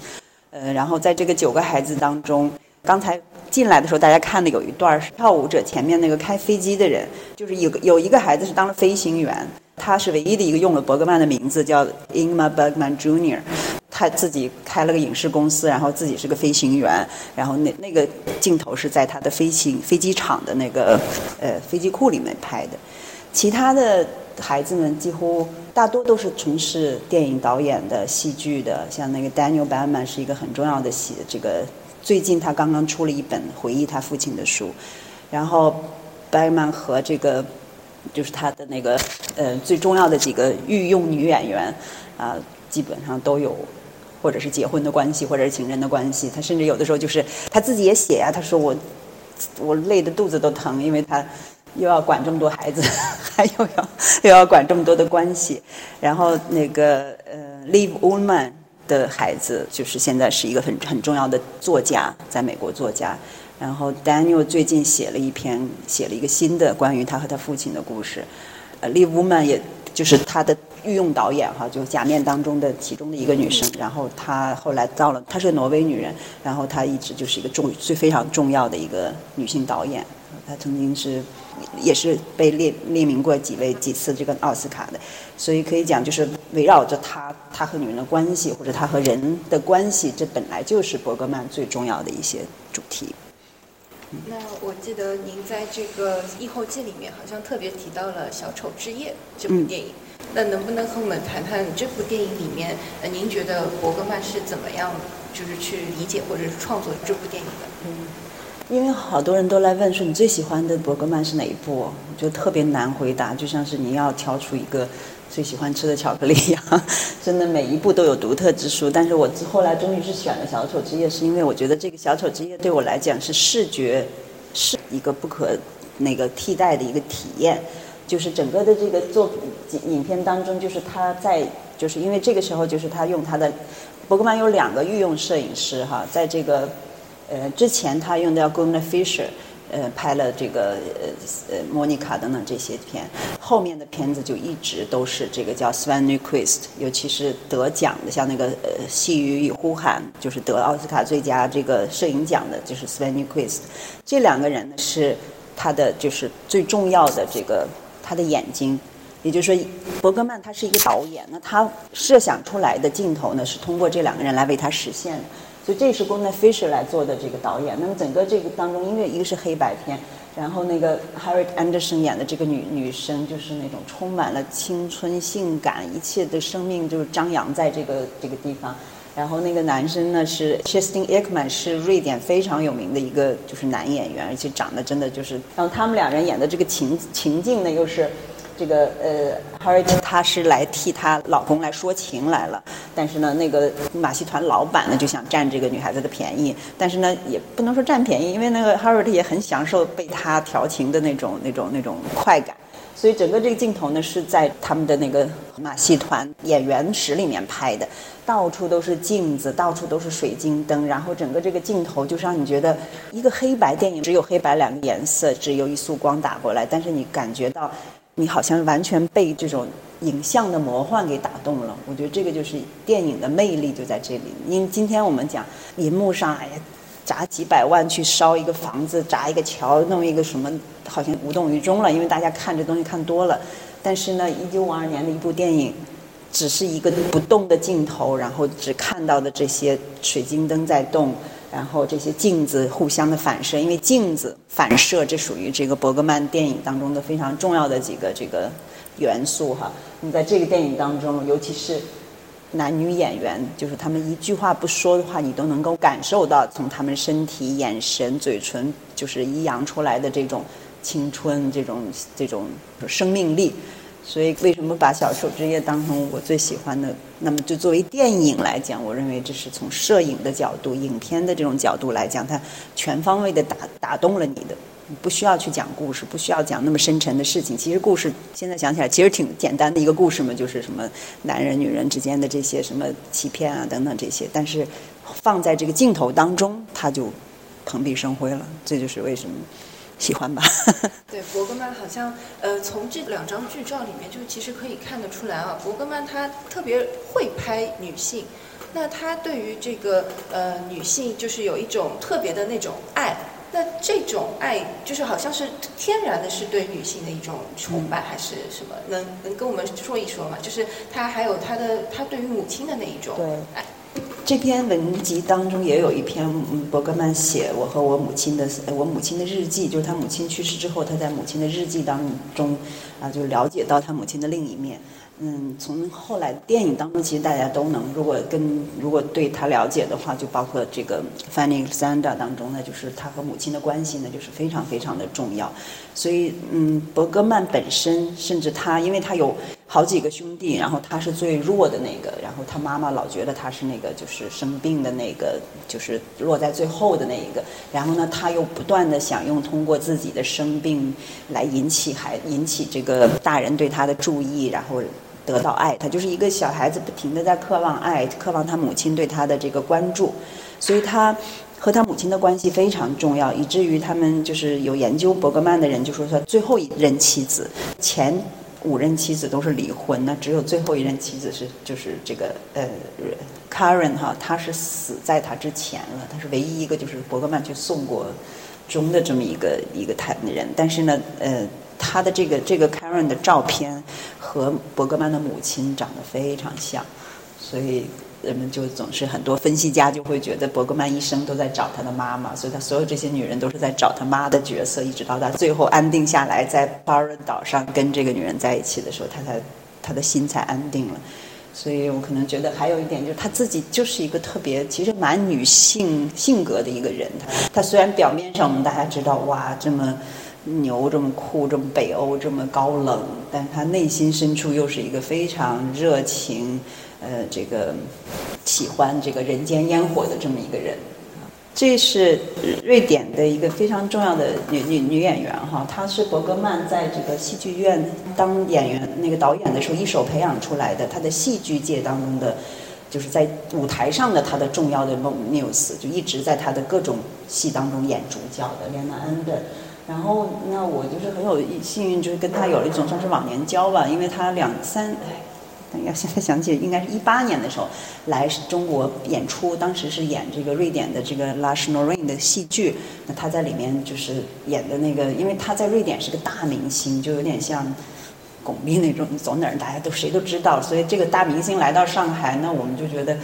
呃，然后在这个九个孩子当中，刚才进来的时候大家看的有一段是跳舞者前面那个开飞机的人，就是有有一个孩子是当了飞行员。他是唯一的一个用了伯格曼的名字叫 Ingmar Bergman Junior， 他自己开了个影视公司，然后自己是个飞行员，然后那那个镜头是在他的飞行飞机场的那个呃飞机库里面拍的。其他的孩子们几乎大多都是从事电影导演的、戏剧的，像那个 Daniel Bergman 是一个很重要的戏，这个最近他刚刚出了一本回忆他父亲的书，然后 Bergman 和这个就是他的那个呃最重要的几个御用女演员啊、呃，基本上都有或者是结婚的关系，或者是情人的关系。他甚至有的时候就是他自己也写啊，他说我我累得肚子都疼，因为他又要管这么多孩子，还有要又要管这么多的关系。然后那个呃 ，Liv Ullmann 的孩子就是现在是一个很很重要的作家，在美国作家。然后 Daniel 最近写了一篇，写了一个新的关于他和他父亲的故事。呃 ，Liv Ullmann 也就是他的御用导演哈，就假面当中的其中的一个女生。然后她后来到了，她是个挪威女人，然后她一直就是一个重最非常重要的一个女性导演。她曾经是也是被列列名过几位几次这个奥斯卡的，所以可以讲就是围绕着她她和女人的关系，或者她和人的关系，这本来就是伯格曼最重要的一些主题。那我记得您在这个译后记里面好像特别提到了《小丑之夜》这部电影、嗯、那能不能和我们谈谈这部电影里面呃，您觉得伯格曼是怎么样就是去理解或者是创作这部电影的？嗯，因为好多人都来问说你最喜欢的伯格曼是哪一部，我觉得特别难回答，就像是你要挑出一个最喜欢吃的巧克力一样，真的每一部都有独特之处。但是我后来终于是选了《小丑之夜》，是因为我觉得这个《小丑之夜》对我来讲是视觉是一个不可那个替代的一个体验，就是整个的这个作品影片当中，就是他在就是因为这个时候就是他用他的伯格曼有两个御用摄影师哈，在这个呃之前他用的 Gunnar Fischer。呃，拍了这个呃呃莫妮卡等等这些片，后面的片子就一直都是这个叫 Sven Nykvist， 尤其是得奖的，像那个呃《细雨与呼喊》，就是得奥斯卡最佳这个摄影奖的，就是 Sven Nykvist。这两个人呢是他的就是最重要的这个他的眼睛，也就是说伯格曼他是一个导演，那他设想出来的镜头呢是通过这两个人来为他实现的。所以这是Gunnar Fischer 来做的这个导演。那么整个这个当中，因为一个是黑白片，然后那个 Harriet Anderson 演的这个女女生，就是那种充满了青春、性感，一切的生命就是张扬在这个这个地方。然后那个男生呢是 Chestin Ekman， 是瑞典非常有名的一个就是男演员，而且长得真的就是。然后他们两人演的这个情情境呢，又是。这个呃 ，Harriet 她是来替她老公来说情来了，但是呢，那个马戏团老板呢就想占这个女孩子的便宜，但是呢也不能说占便宜，因为那个 Harriet 也很享受被她调情的那种那种那种快感，所以整个这个镜头呢是在他们的那个马戏团演员室里面拍的，到处都是镜子，到处都是水晶灯，然后整个这个镜头就是让你觉得一个黑白电影只有黑白两个颜色，只有一束光打过来，但是你感觉到。你好像完全被这种影像的魔幻给打动了，我觉得这个就是电影的魅力就在这里。因为今天我们讲银幕上，哎呀，砸几百万去烧一个房子，砸一个桥，弄一个什么，好像无动于衷了，因为大家看这东西看多了。但是呢，一九五二年的一部电影，只是一个不动的镜头，然后只看到的这些水晶灯在动。然后这些镜子互相的反射，因为镜子反射这属于这个伯格曼电影当中的非常重要的几个这个元素哈。你在这个电影当中，尤其是男女演员，就是他们一句话不说的话，你都能够感受到从他们身体、眼神、嘴唇，就是一扬出来的这种青春、这种这种生命力。所以为什么把《小丑之夜》当成我最喜欢的，那么就作为电影来讲，我认为这是从摄影的角度、影片的这种角度来讲，它全方位的打打动了你的，不需要去讲故事，不需要讲那么深沉的事情。其实故事现在想起来其实挺简单的一个故事嘛，就是什么男人女人之间的这些什么欺骗啊等等这些，但是放在这个镜头当中它就蓬荜生辉了，这就是为什么喜欢吧。对，伯格曼好像呃，从这两张剧照里面就其实可以看得出来啊，伯格曼他特别会拍女性，那他对于这个呃女性就是有一种特别的那种爱，那这种爱就是好像是天然的是对女性的一种崇拜还是什么，能能跟我们说一说吗？就是他还有他的他对于母亲的那一种爱。这篇文集当中也有一篇伯格曼写我和我母亲的我母亲的日记，就是他母亲去世之后，他在母亲的日记当中啊，就了解到他母亲的另一面。嗯，从后来电影当中，其实大家都能，如果跟如果对他了解的话，就包括这个 Fanny and Alexander 当中呢，就是他和母亲的关系呢，就是非常非常的重要。所以，嗯，伯格曼本身，甚至他，因为他有好几个兄弟，然后他是最弱的那个，然后他妈妈老觉得他是那个就是生病的那个，就是落在最后的那一个。然后呢，他又不断的想用通过自己的生病来引起孩引起这个大人对他的注意，然后得到爱，他就是一个小孩子，不停地在渴望爱，渴望他母亲对他的这个关注，所以他和他母亲的关系非常重要，以至于他们就是有研究伯格曼的人就说他最后一任妻子，前五任妻子都是离婚，那只有最后一任妻子是就是这个呃 Karen 哈，她是死在他之前了，她是唯一一个就是伯格曼去送过终的这么一个一个他人，但是呢呃。他的这个这个 Karen 的照片和伯格曼的母亲长得非常像，所以人们就总是很多分析家就会觉得伯格曼一生都在找他的妈妈，所以他所有这些女人都是在找他妈的角色，一直到他最后安定下来，在巴尔岛上跟这个女人在一起的时候，他才他的心才安定了。所以我可能觉得还有一点就是他自己就是一个特别其实蛮女性性格的一个人，他他虽然表面上我们大家知道哇这么牛这么酷这么北欧这么高冷，但他内心深处又是一个非常热情呃这个喜欢这个人间烟火的这么一个人。这是瑞典的一个非常重要的女女女演员哈，她是伯格曼在这个戏剧院当演员那个导演的时候一手培养出来的，她的戏剧界当中的就是在舞台上的她的重要的 muse 就一直在她的各种戏当中演主角的 Lena Endre。然后，那我就是很有幸运，就是跟他有了一种算是忘年交吧，因为他两三，哎，要现在想起，应该是一八年的时候来中国演出，当时是演这个瑞典的这个 Lars Norrman 的戏剧，那他在里面就是演的那个，因为他在瑞典是个大明星，就有点像巩俐那种，你走哪儿大家都谁都知道，所以这个大明星来到上海，那我们就觉得。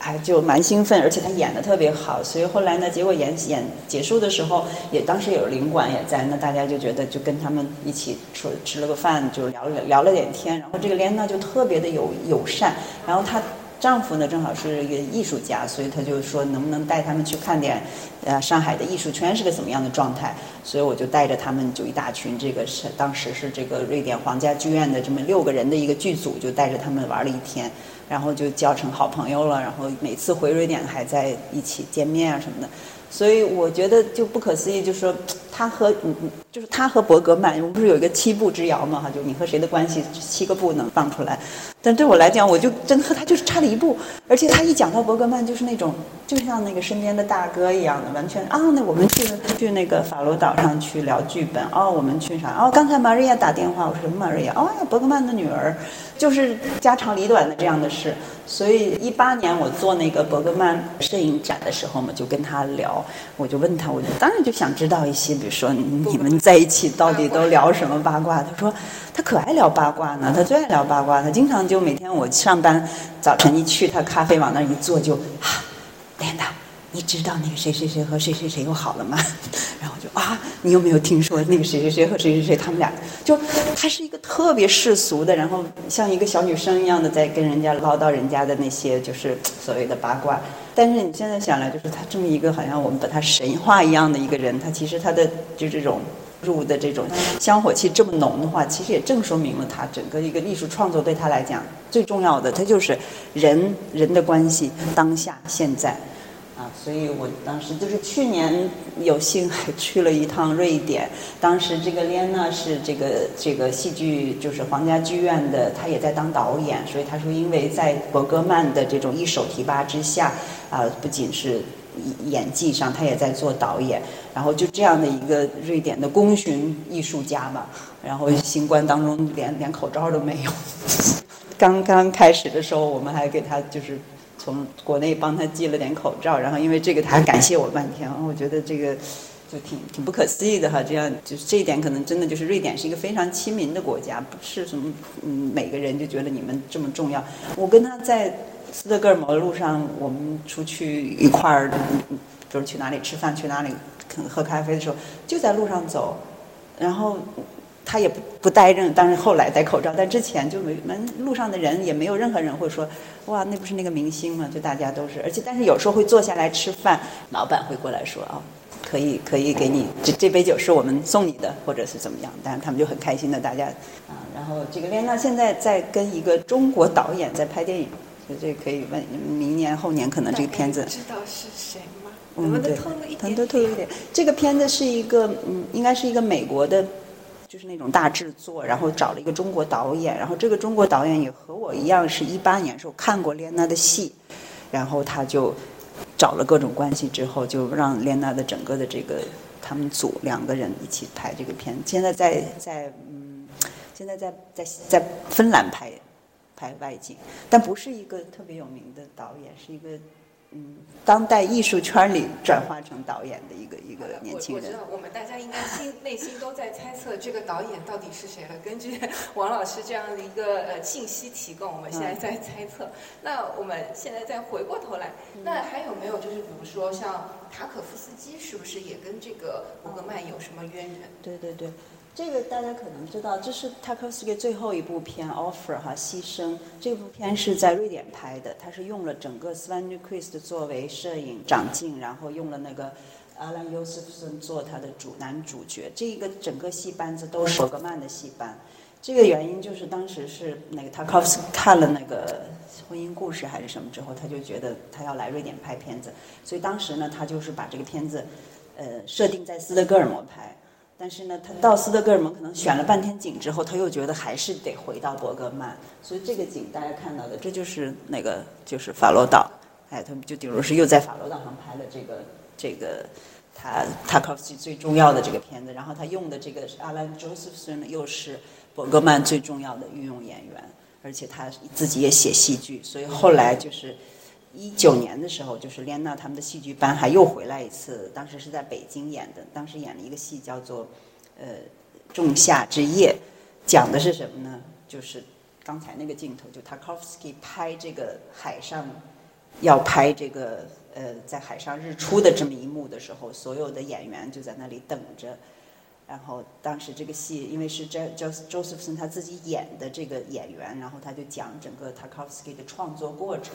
哎，就蛮兴奋，而且他演得特别好，所以后来呢，结果演演结束的时候，也当时有领馆也在，那大家就觉得就跟他们一起吃吃了个饭，就聊了聊了点天，然后这个莲娜就特别的有友善，然后她丈夫呢正好是一个艺术家，所以他就说能不能带他们去看点，呃，上海的艺术圈是个怎么样的状态，所以我就带着他们就一大群，这个是当时是这个瑞典皇家剧院的这么六个人的一个剧组，就带着他们玩了一天。然后就交成好朋友了，然后每次回瑞典还在一起见面啊什么的，所以我觉得就不可思议，就是说他和就是他和伯格曼，我们不是有一个七步之遥嘛哈，就你和谁的关系七个步能放出来，但对我来讲，我就真的和他就是差了一步，而且他一讲到伯格曼就是那种就像那个身边的大哥一样的，完全啊，那我们去去那个法罗岛上去聊剧本，哦，我们去啥？哦，刚才玛瑞亚打电话，我说什么玛瑞亚？哦呀，伯格曼的女儿，就是家长里短的这样的事。所以一八年我做那个伯格曼摄影展的时候嘛，就跟他聊，我就问他，我当然就想知道一些，比如说你们在一起到底都聊什么八卦？他说他可爱聊八卦呢，他最爱聊八卦，他经常就每天我上班早晨一去，他咖啡往那一坐就。啊Lena，你知道那个谁谁谁和谁谁谁又好了吗？然后就啊，你有没有听说那个谁谁谁和谁谁谁他们俩？就他是一个特别世俗的，然后像一个小女生一样的在跟人家唠叨人家的那些就是所谓的八卦。但是你现在想来，就是他这么一个好像我们把他神话一样的一个人，他其实他的就这种入的这种香火气这么浓的话，其实也正说明了他整个一个艺术创作对他来讲最重要的，他就是人人的关系，当下现在。啊，所以我当时就是去年有幸还去了一趟瑞典。当时这个莲娜是这个这个戏剧就是皇家剧院的，她也在当导演，所以她说因为在伯格曼的这种一手提拔之下，啊、呃，不仅是演技上，她也在做导演。然后就这样的一个瑞典的功勋艺术家嘛，然后新冠当中连连口罩都没有。刚刚开始的时候，我们还给他就是。从国内帮他寄了点口罩，然后因为这个他感谢我半天，我觉得这个就挺挺不可思议的哈。这样就是这一点可能真的就是瑞典是一个非常亲民的国家，不是什么嗯每个人就觉得你们这么重要。我跟他在斯德哥尔摩的路上，我们出去一块儿，就是去哪里吃饭去哪里喝咖啡的时候，就在路上走，然后他也不不戴任，当然后来戴口罩，但之前就没，路上的人也没有任何人会说，哇，那不是那个明星吗？就大家都是，而且但是有时候会坐下来吃饭，老板会过来说啊、哦，可以可以给你这这杯酒是我们送你的，或者是怎么样，但他们就很开心的大家啊。然后这个莲娜现在在跟一个中国导演在拍电影，所以这可以问，明年后年可能这个片子知道是谁吗？我们都透露一点，我们都透露一点。这个片子是一个嗯，应该是一个美国的。就是那种大制作，然后找了一个中国导演，然后这个中国导演也和我一样是一八年的时候看过莲娜的戏，然后他就找了各种关系之后，就让莲娜的整个的这个他们组两个人一起拍这个片，现在在在嗯，现在在在在芬兰拍拍外景，但不是一个特别有名的导演，是一个。嗯，当代艺术圈里转化成导演的一个一个年轻人。我, 我知道，我们大家应该心内心都在猜测这个导演到底是谁了。根据王老师这样的一个呃信息提供，我们现在在猜测。嗯、那我们现在再回过头来，那还有没有就是比如说像塔可夫斯基，是不是也跟这个伯格曼有什么渊源？对对对。这个大家可能知道，这是塔可夫斯基最后一部片《Offer》哈，牺牲。这部片是在瑞典拍的，他是用了整个 Sven Nykvist 作为摄影长镜，然后用了那个 Alan Josephson 做他的主男主角。这个整个戏班子都是伯格曼的戏班。这个原因就是当时是那个塔可夫斯基看了那个《婚姻故事》还是什么之后，他就觉得他要来瑞典拍片子，所以当时呢，他就是把这个片子，呃，设定在斯德哥尔摩拍。但是呢，他到斯德哥尔摩可能选了半天景之后，他又觉得还是得回到伯格曼，所以这个景大家看到的，这就是那个就是法罗岛，哎，他们就比如是又在法罗岛上拍了这个这个他塔可夫斯基最重要的这个片子，然后他用的这个阿兰·乔瑟夫森又是伯格曼最重要的御用演员，而且他自己也写戏剧，所以后来就是。一九年的时候，就是莲娜他们的戏剧班还又回来一次，当时是在北京演的，当时演了一个戏叫做呃仲夏之夜，讲的是什么呢？就是刚才那个镜头，就 Tarkovsky 拍这个海上，要拍这个呃在海上日出的这么一幕的时候，所有的演员就在那里等着，然后当时这个戏因为是 Josephson 他自己演的这个演员，然后他就讲整个 Tarkovsky 的创作过程，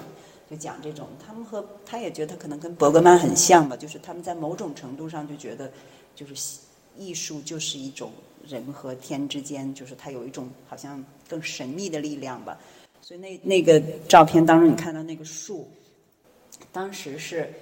就讲这种，他们和他也觉得他可能跟伯格曼很像吧，就是他们在某种程度上就觉得，就是艺术就是一种人和天之间，就是它有一种好像更神秘的力量吧。所以那那个照片当中你看到那个树，当时是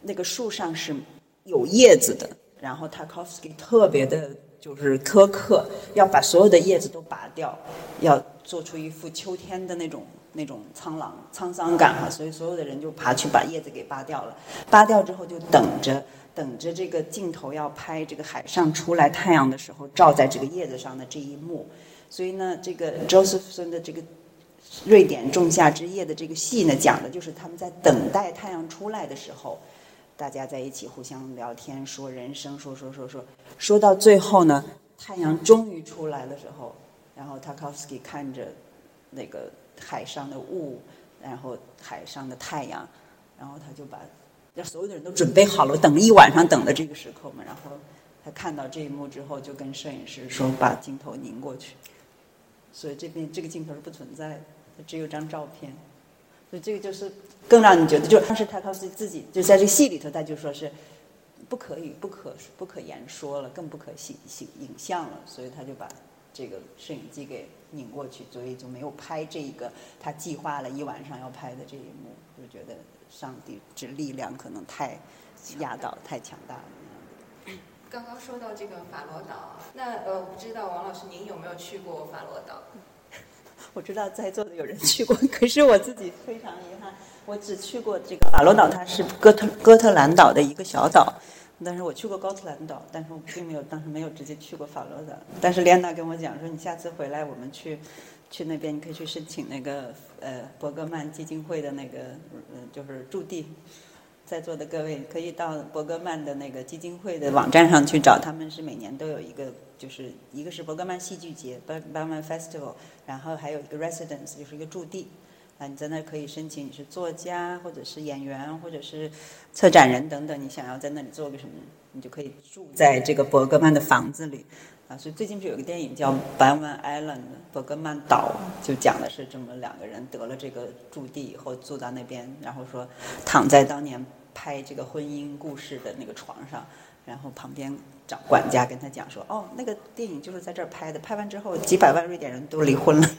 那个树上是有叶子的，然后塔可夫斯基特别的就是苛刻，要把所有的叶子都拔掉，要做出一副秋天的那种。那种苍狼沧桑感哈，所以所有的人就爬去把叶子给扒掉了。扒掉之后就等着，等着这个镜头要拍这个海上出来太阳的时候，照在这个叶子上的这一幕。所以呢，这个 Josephson 的这个瑞典仲夏之夜的这个戏呢，讲的就是他们在等待太阳出来的时候，大家在一起互相聊天，说人生，说说说说，说到最后呢，太阳终于出来的时候，然后 Tarkovsky 看着那个。海上的雾，然后海上的太阳，然后他就把让所有的人都准备好了，等了一晚上，等了这个时刻嘛。然后他看到这一幕之后，就跟摄影师说：“把镜头拧过去。”所以这边这个镜头是不存在的，只有张照片。所以这个就是更让你觉得，就当时塔可夫斯基自己就在这个戏里头，他就说是不可以、不可、不可言说了，更不可形形影像了。所以他就把这个摄影机给。拧过去，所以就没有拍这个他计划了一晚上要拍的这一幕，就觉得上帝之力量可能太压倒、太强大了。刚刚说到这个法罗岛，那呃，我不知道王老师您有没有去过法罗岛？我知道在座的有人去过，可是我自己非常遗憾，我只去过这个法罗岛，它是哥特哥特兰岛的一个小岛。但是我去过高特兰岛，但是我并没有当时没有直接去过法罗岛。但是莲娜跟我讲说，你下次回来我们去，去那边你可以去申请那个呃伯格曼基金会的那个呃就是驻地，在座的各位可以到伯格曼的那个基金会的网站上去找，他们是每年都有一个，就是一个是伯格曼戏剧节 （Bergman Festival）， 然后还有一个 residence 就是一个驻地。啊，你在那可以申请，你是作家，或者是演员，或者是策展人等等，你想要在那里做个什么，你就可以住在这个伯格曼的房子里。啊，所以最近不是有个电影叫《Bergman Island》伯格曼岛，就讲的是这么两个人得了这个驻地以后住到那边，然后说躺在当年拍这个婚姻故事的那个床上，然后旁边找管家跟他讲说，哦，那个电影就是在这儿拍的，拍完之后几百万瑞典人都离婚了。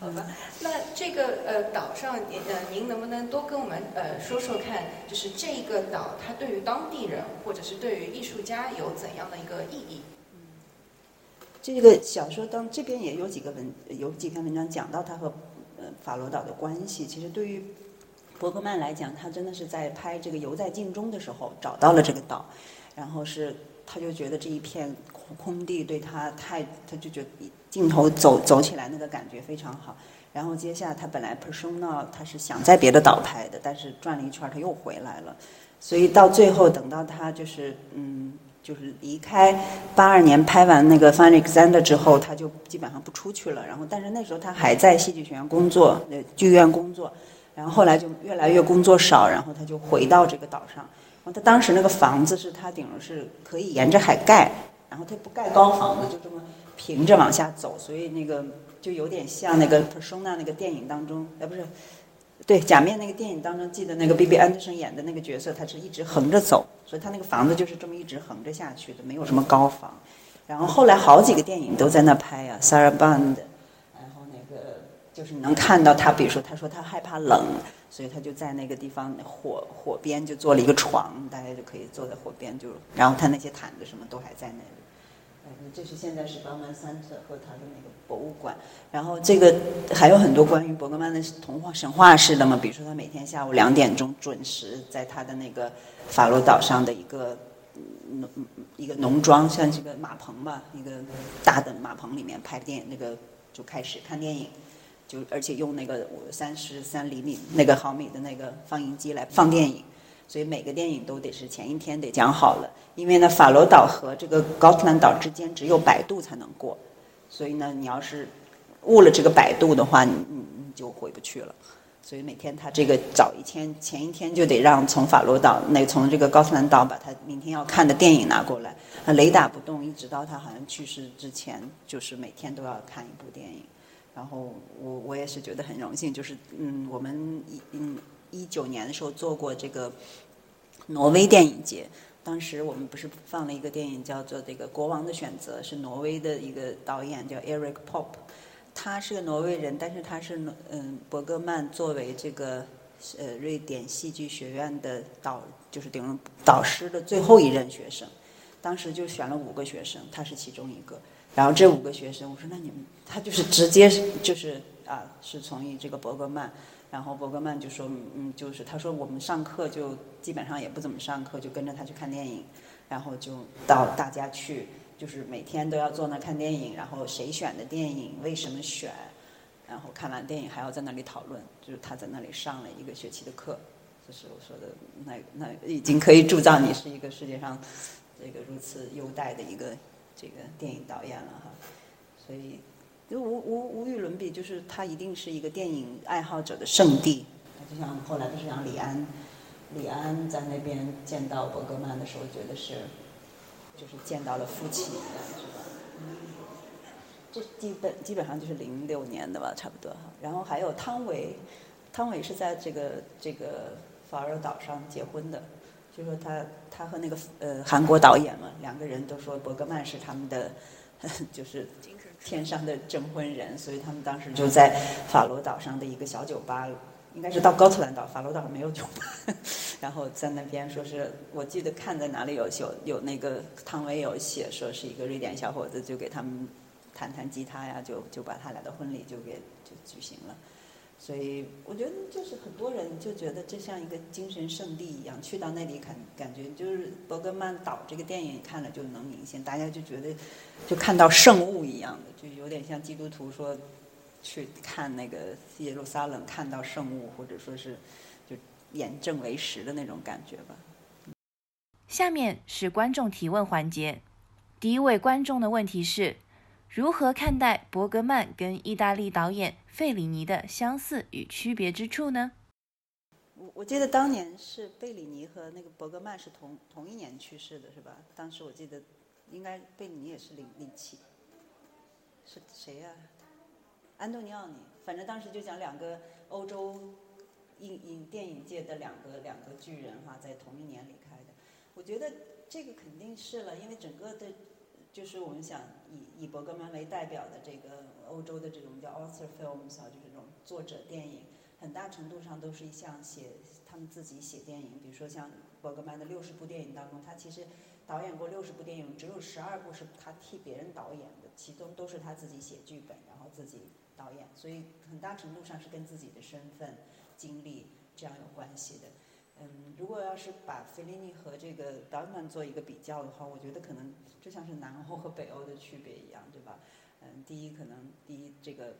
好吧，那这个呃岛上呃您能不能多跟我们呃说说看，就是这个岛它对于当地人或者是对于艺术家有怎样的一个意义？嗯，这个小说当这边也有几个文有几篇文章讲到它和呃法罗岛的关系。其实对于伯格曼来讲，他真的是在拍这个《游在镜中》的时候找到了这个岛，然后是他就觉得这一片空地对他太，他就觉得镜头走走起来那个感觉非常好。然后接下来他本来 personal 他是想在别的岛拍的，但是转了一圈他又回来了，所以到最后等到他就是嗯就是离开八二年拍完那个 Fanny and Alexander 之后，他就基本上不出去了。然后但是那时候他还在戏剧学院工作，剧院工作，然后后来就越来越工作少，然后他就回到这个岛上。然后他当时那个房子是他顶着是可以沿着海盖，然后他不盖高房子，就这么平着往下走，所以那个就有点像那个 Persona 那个电影当中，哎不是，对，假面那个电影当中，记得那个 B B 安德森演的那个角色，他是一直横着走，所以他那个房子就是这么一直横着下去的，没有什么高房。然后后来好几个电影都在那拍啊 Sarah Bond，就是你能看到他，比如说他说他害怕冷，所以他就在那个地方火火边就做了一个床，大家就可以坐在火边，就然后他那些毯子什么都还在那里。嗯，这是现在是伯格曼三特和他的那个博物馆。然后这个还有很多关于伯格曼的童话神话式的嘛，比如说他每天下午两点钟准时在他的那个法罗岛上的一个农一个农庄，像这个马棚吧，一个大的马棚里面拍电影，那个就开始看电影。就而且用那个三十三厘米那个毫米的那个放映机来放电影，所以每个电影都得是前一天得讲好了，因为呢法罗岛和这个高特兰岛之间只有百度才能过，所以呢你要是误了这个百度的话，你你你就回不去了。所以每天他这个早一天前一天就得让从法罗岛那从这个高特兰岛把他明天要看的电影拿过来，雷打不动，一直到他好像去世之前，就是每天都要看一部电影。然后我我也是觉得很荣幸，就是嗯，我们一嗯一九年的时候做过这个挪威电影节，当时我们不是放了一个电影叫做《这个国王的选择》，是挪威的一个导演叫 Eric Pope， 他是个挪威人，但是他是嗯伯格曼作为这个呃瑞典戏剧学院的导就是顶着导师的最后一任学生，当时就选了五个学生，他是其中一个。然后这五个学生，我说那你们，他就是直接就是啊，是从一这个伯格曼，然后伯格曼就说，嗯，就是他说我们上课就基本上也不怎么上课，就跟着他去看电影，然后就到大家去，就是每天都要坐那看电影，然后谁选的电影，为什么选，然后看完电影还要在那里讨论，就是他在那里上了一个学期的课，就是我说的那那已经可以铸造你是一个世界上这个如此优待的一个。这个电影导演了哈，所以就无无无与伦比，就是他一定是一个电影爱好者的圣地。就像后来不是像李安，李安在那边见到伯格曼的时候，觉得是就是见到了夫妻，是吧？嗯，这基本基本上就是零六年的吧，差不多哈。然后还有汤唯，汤唯是在这个这个法罗岛上结婚的。就说他他和那个呃韩国导演嘛，两个人都说伯格曼是他们的就是天上的证婚人，所以他们当时就在法罗岛上的一个小酒吧，应该是到高特兰岛，法罗岛没有酒吧，然后在那边说是我记得看在哪里有有有那个汤唯有写说是一个瑞典小伙子就给他们弹弹吉他呀，就就把他俩的婚礼就给就举行了。所以我觉得就是很多人就觉得这像一个精神圣地一样，去到那里感感觉就是伯格曼岛这个电影看了就能明显，大家就觉得就看到圣物一样的，就有点像基督徒说去看那个耶路撒冷看到圣物，或者说是就眼正为实的那种感觉吧。下面是观众提问环节，第一位观众的问题是：如何看待伯格曼跟意大利导演费里尼的相似与区别之处呢？我我记得当年是贝里尼和那个伯格曼是同同一年去世的，是吧？当时我记得应该贝里尼也是零零七，是谁呀、啊？安东尼奥尼，反正当时就讲两个欧洲影影电影界的两个两个巨人哈、啊，在同一年离开的。我觉得这个肯定是了，因为整个的，就是我们想以以伯格曼为代表的这个欧洲的这种叫 author films 啊，就是这种作者电影，很大程度上都是一项写他们自己写电影。比如说像伯格曼的六十部电影当中，他其实导演过六十部电影，只有十二部是他替别人导演的，其中都是他自己写剧本，然后自己导演，所以很大程度上是跟自己的身份、经历这样有关系的。嗯，如果要是把费里尼和这个Bergman做一个比较的话，我觉得可能就像是南欧和北欧的区别一样，对吧？嗯，第一，可能第一这个，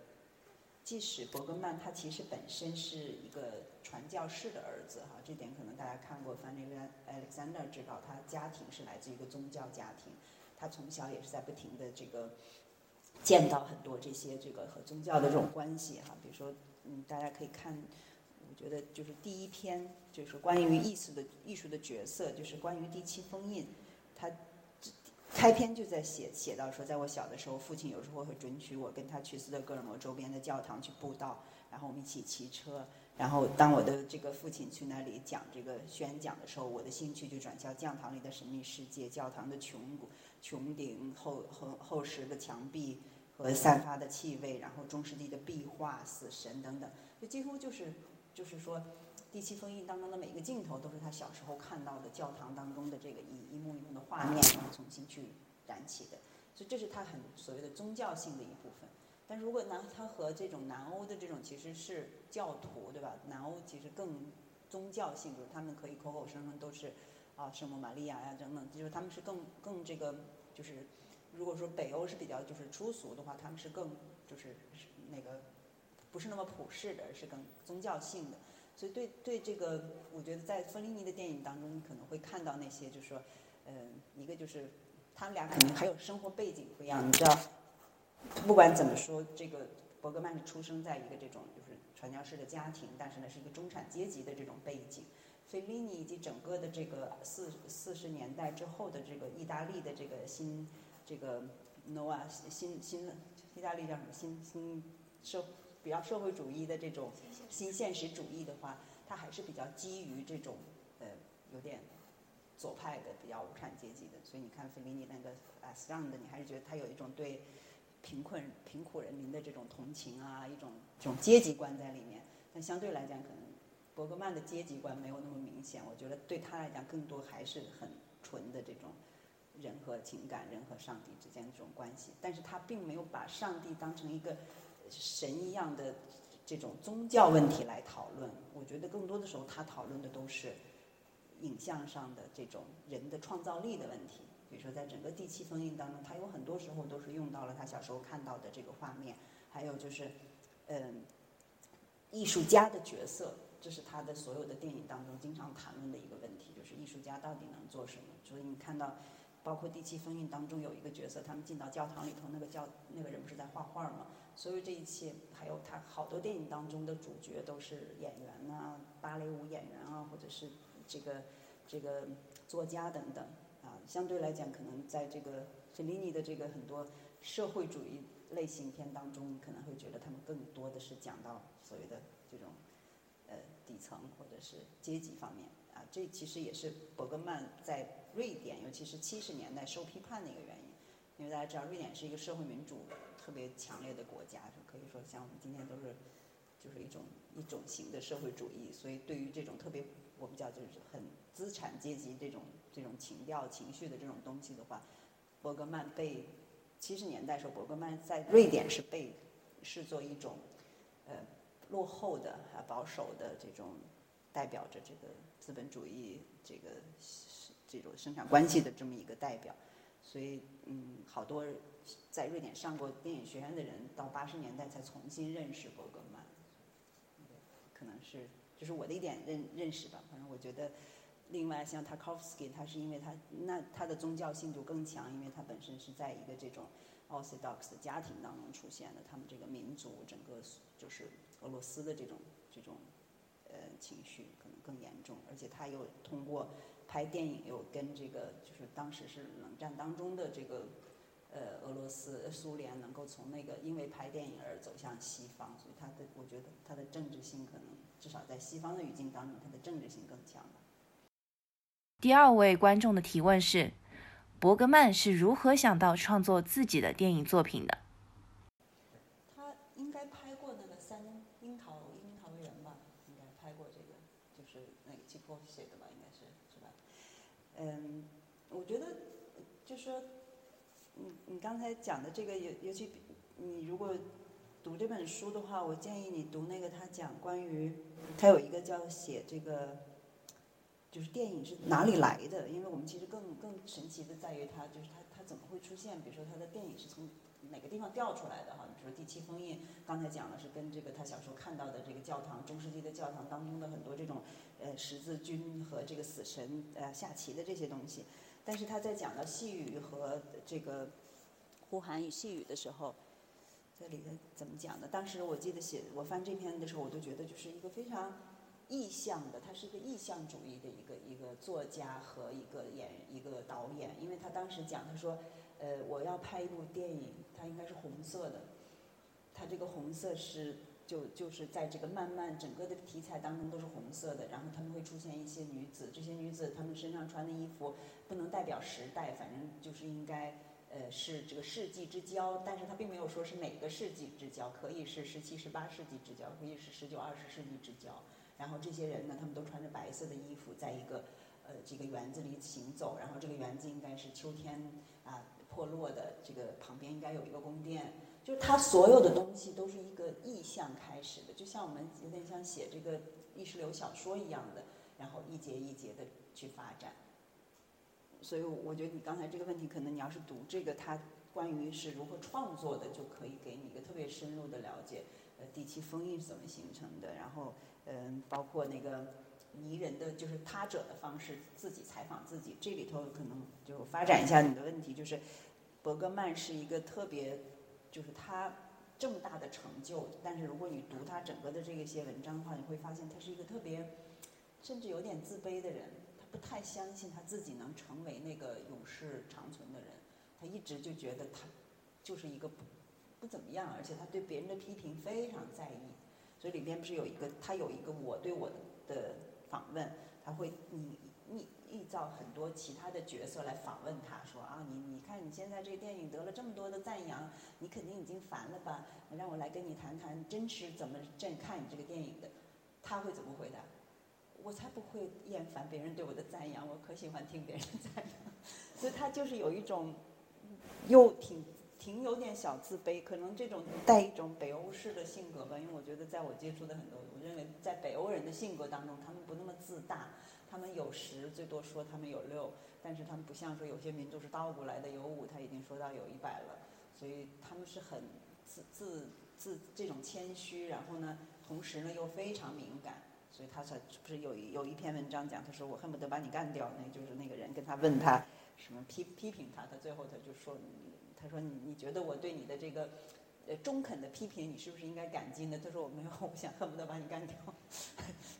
即使伯格曼他其实本身是一个传教士的儿子哈，这点可能大家看过《Fanny and Alexander》知道，他家庭是来自一个宗教家庭，他从小也是在不停的这个。见到很多这些这个和宗教的这种关系哈，比如说，嗯，大家可以看，我觉得就是第一篇就是关于艺术的艺术的角色，就是关于第七封印，他开篇就在写写到说，在我小的时候，父亲有时候会准许我跟他去斯德哥尔摩周边的教堂去布道，然后我们一起骑车，然后当我的这个父亲去那里讲这个宣讲的时候，我的兴趣就转向教堂里的神秘世界，教堂的穹穹顶、厚厚厚实的墙壁。和散发的气味，然后中世纪的壁画、死神等等，就几乎就是，就是说，第七封印当中的每一个镜头都是他小时候看到的教堂当中的这个一一幕一幕的画面，然后重新去燃起的，所以这是他很所谓的宗教性的一部分。但如果拿他和这种南欧的这种其实是教徒，对吧？南欧其实更宗教性，就是他们可以口口声声都是啊圣母玛利亚呀等等，就是他们是更更这个就是。如果说北欧是比较就是粗俗的话，他们是更就是那个不是那么普世的，而是更宗教性的。所以对对这个，我觉得在费里尼的电影当中，你可能会看到那些，就是说，嗯、呃，一个就是他们俩可能还有生活背景不一样。你知道，不管怎么说，这个伯格曼是出生在一个这种就是传教士的家庭，但是呢是一个中产阶级的这种背景。费里尼以及整个的这个四四十年代之后的这个意大利的这个新。这个 Noah 新新意大利叫什么新新社比较社会主义的这种新现实主义的话，它还是比较基于这种呃有点左派的比较无产阶级的，所以你看费里尼那个啊这样的，你还是觉得他有一种对贫困贫苦人民的这种同情啊，一种这种阶级观在里面。但相对来讲，可能伯格曼的阶级观没有那么明显，我觉得对他来讲更多还是很纯的这种。人和情感，人和上帝之间的这种关系，但是他并没有把上帝当成一个神一样的这种宗教问题来讨论。我觉得更多的时候，他讨论的都是影像上的这种人的创造力的问题。比如说，在整个第七封印当中，他有很多时候都是用到了他小时候看到的这个画面，还有就是，嗯，艺术家的角色。这是他的所有的电影当中经常谈论的一个问题，就是艺术家到底能做什么。所以你看到。包括第七封印当中有一个角色，他们进到教堂里头，那个教那个人不是在画画吗？所有这一切，还有他好多电影当中的主角都是演员啊，芭蕾舞演员啊，或者是这个这个作家等等啊。相对来讲，可能在这个费里尼的这个很多社会主义类型片当中，你可能会觉得他们更多的是讲到所谓的这种呃底层或者是阶级方面。啊，这其实也是伯格曼在瑞典，尤其是七十年代受批判的一个原因，因为大家知道瑞典是一个社会民主特别强烈的国家，就可以说像我们今天都是就是一种一种型的社会主义，所以对于这种特别我们叫就是很资产阶级这种这种情调情绪的这种东西的话，伯格曼被七十年代时候，伯格曼在瑞典是被视作一种呃落后的啊保守的这种。代表着这个资本主义这个这种生产关系的这么一个代表，所以嗯，好多在瑞典上过电影学院的人，到八十年代才重新认识伯格曼，可能是就是我的一点认认识吧。反正我觉得，另外像 Tarkovsky， 他是因为他那他的宗教性就更强，因为他本身是在一个这种 Orthodox 的家庭当中出现的，他们这个民族整个就是俄罗斯的这种这种。呃，情绪可能而且他又通过拍电影，又跟这个就是当时是冷战当中的这个呃俄罗斯、苏联能够从那个因为拍电影而走向西方，所以他的我觉得他的政治性可能至少在西方的语境当中，他的政治性更强吧。第二位观众的提问是：伯格曼是如何想到创作自己的电影作品的？他应该拍过那个三樱桃樱桃园吧，应该拍过这个，就是那个契科夫写的吧，应该是是吧？嗯，我觉得就说，你你刚才讲的这个，尤尤其你如果读这本书的话，我建议你读那个他讲关于，他有一个叫写这个。就是电影是哪里来的？因为我们其实更更神奇的在于它，就是它它怎么会出现？比如说它的电影是从哪个地方调出来的？哈，比如说《第七封印》，刚才讲的是跟这个他小时候看到的这个教堂，中世纪的教堂当中的很多这种呃十字军和这个死神呃下棋的这些东西。但是他在讲到细雨和这个呼喊与细雨的时候，这里面怎么讲呢？当时我记得写我翻这篇的时候，我都觉得就是一个非常。意象的，他是一个意象主义的一个一个作家和一个演一个导演，因为他当时讲，他说，呃，我要拍一部电影，它应该是红色的，它这个红色是就就是在这个慢慢整个的题材当中都是红色的，然后他们会出现一些女子，这些女子她们身上穿的衣服不能代表时代，反正就是应该。呃，是这个世纪之交，但是他并没有说是哪个世纪之交，可以是十七、十八世纪之交，可以是十九、二十世纪之交。然后这些人呢，他们都穿着白色的衣服，在一个呃这个园子里行走。然后这个园子应该是秋天啊破落的，这个旁边应该有一个宫殿。就是他所有的东西都是一个意象开始的，就像我们有点像写这个意识流小说一样的，然后一节一节的去发展。所以我觉得你刚才这个问题，可能你要是读这个，它关于是如何创作的，就可以给你一个特别深入的了解。呃，第七封印是怎么形成的？然后，嗯，包括那个拟人的，就是他者的方式，自己采访自己，这里头可能就发展一下你的问题，就是伯格曼是一个特别，就是他正大的成就，但是如果你读他整个的这一些文章的话，你会发现他是一个特别，甚至有点自卑的人。不太相信他自己能成为那个永世长存的人，他一直就觉得他就是一个不不怎么样，而且他对别人的批评非常在意。所以里边不是有一个他有一个我对我的访问，他会你你臆造很多其他的角色来访问他，说啊你你看你现在这个电影得了这么多的赞扬，你肯定已经烦了吧？让我来跟你谈谈真实怎么正看你这个电影的，他会怎么回答？我才不会厌烦别人对我的赞扬，我可喜欢听别人的赞扬。所以他就是有一种，又挺挺有点小自卑，可能这种带一种北欧式的性格吧。因为我觉得在我接触的很多，我认为在北欧人的性格当中，他们不那么自大，他们有十，最多说他们有六，但是他们不像说有些民族是倒过来的，有五他已经说到有一百了，所以他们是很自自自这种谦虚，然后呢，同时呢又非常敏感。所以他才不是有有一篇文章讲，他说我恨不得把你干掉，那就是那个人跟他问他什么批批评他，他最后他就说，他说你你觉得我对你的这个呃中肯的批评，你是不是应该感激呢？他说我没有，我想恨不得把你干掉，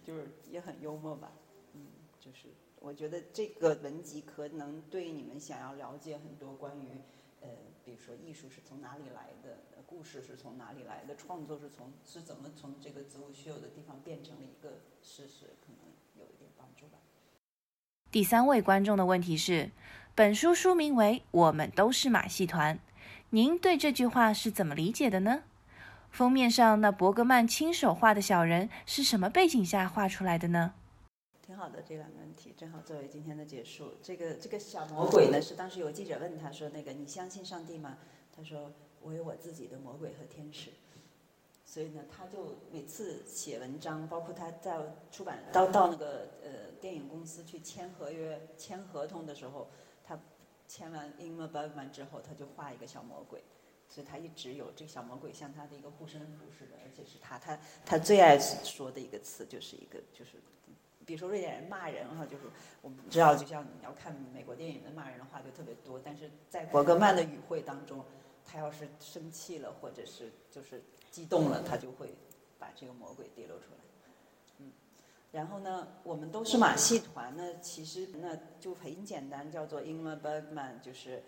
就是也很幽默吧，嗯，就是我觉得这个文集可能对你们想要了解很多关于呃，比如说艺术是从哪里来的。故事是从哪里来的？创作是从是怎么从这个子午虚有的地方变成了一个事实？可能有一点帮助吧。第三位观众的问题是：本书书名为《我们都是马戏团》，您对这句话是怎么理解的呢？封面上那伯格曼亲手画的小人是什么背景下画出来的呢？挺好的，这两个问题正好作为今天的结束。这个这个小魔鬼呢，是当时有记者问他说：“那个你相信上帝吗？”他说。我有我自己的魔鬼和天使，所以呢，他就每次写文章，包括他在出版到到那个呃电影公司去签合约、签合同的时候，他签完 Ingmar Bergman 之后，他就画一个小魔鬼，所以他一直有这个小魔鬼像他的一个护身符似的，而且是他他他最爱说的一个词就是一个就是。比如说瑞典人骂人哈，就是我们知道，就像你要看美国电影的骂人的话就特别多，但是在伯格曼的语汇当中，他要是生气了或者是就是激动了，他就会把这个魔鬼滴露出来。嗯，然后呢，我们都是马戏团呢，其实那就很简单，叫做 Ingmar Bergman， 就是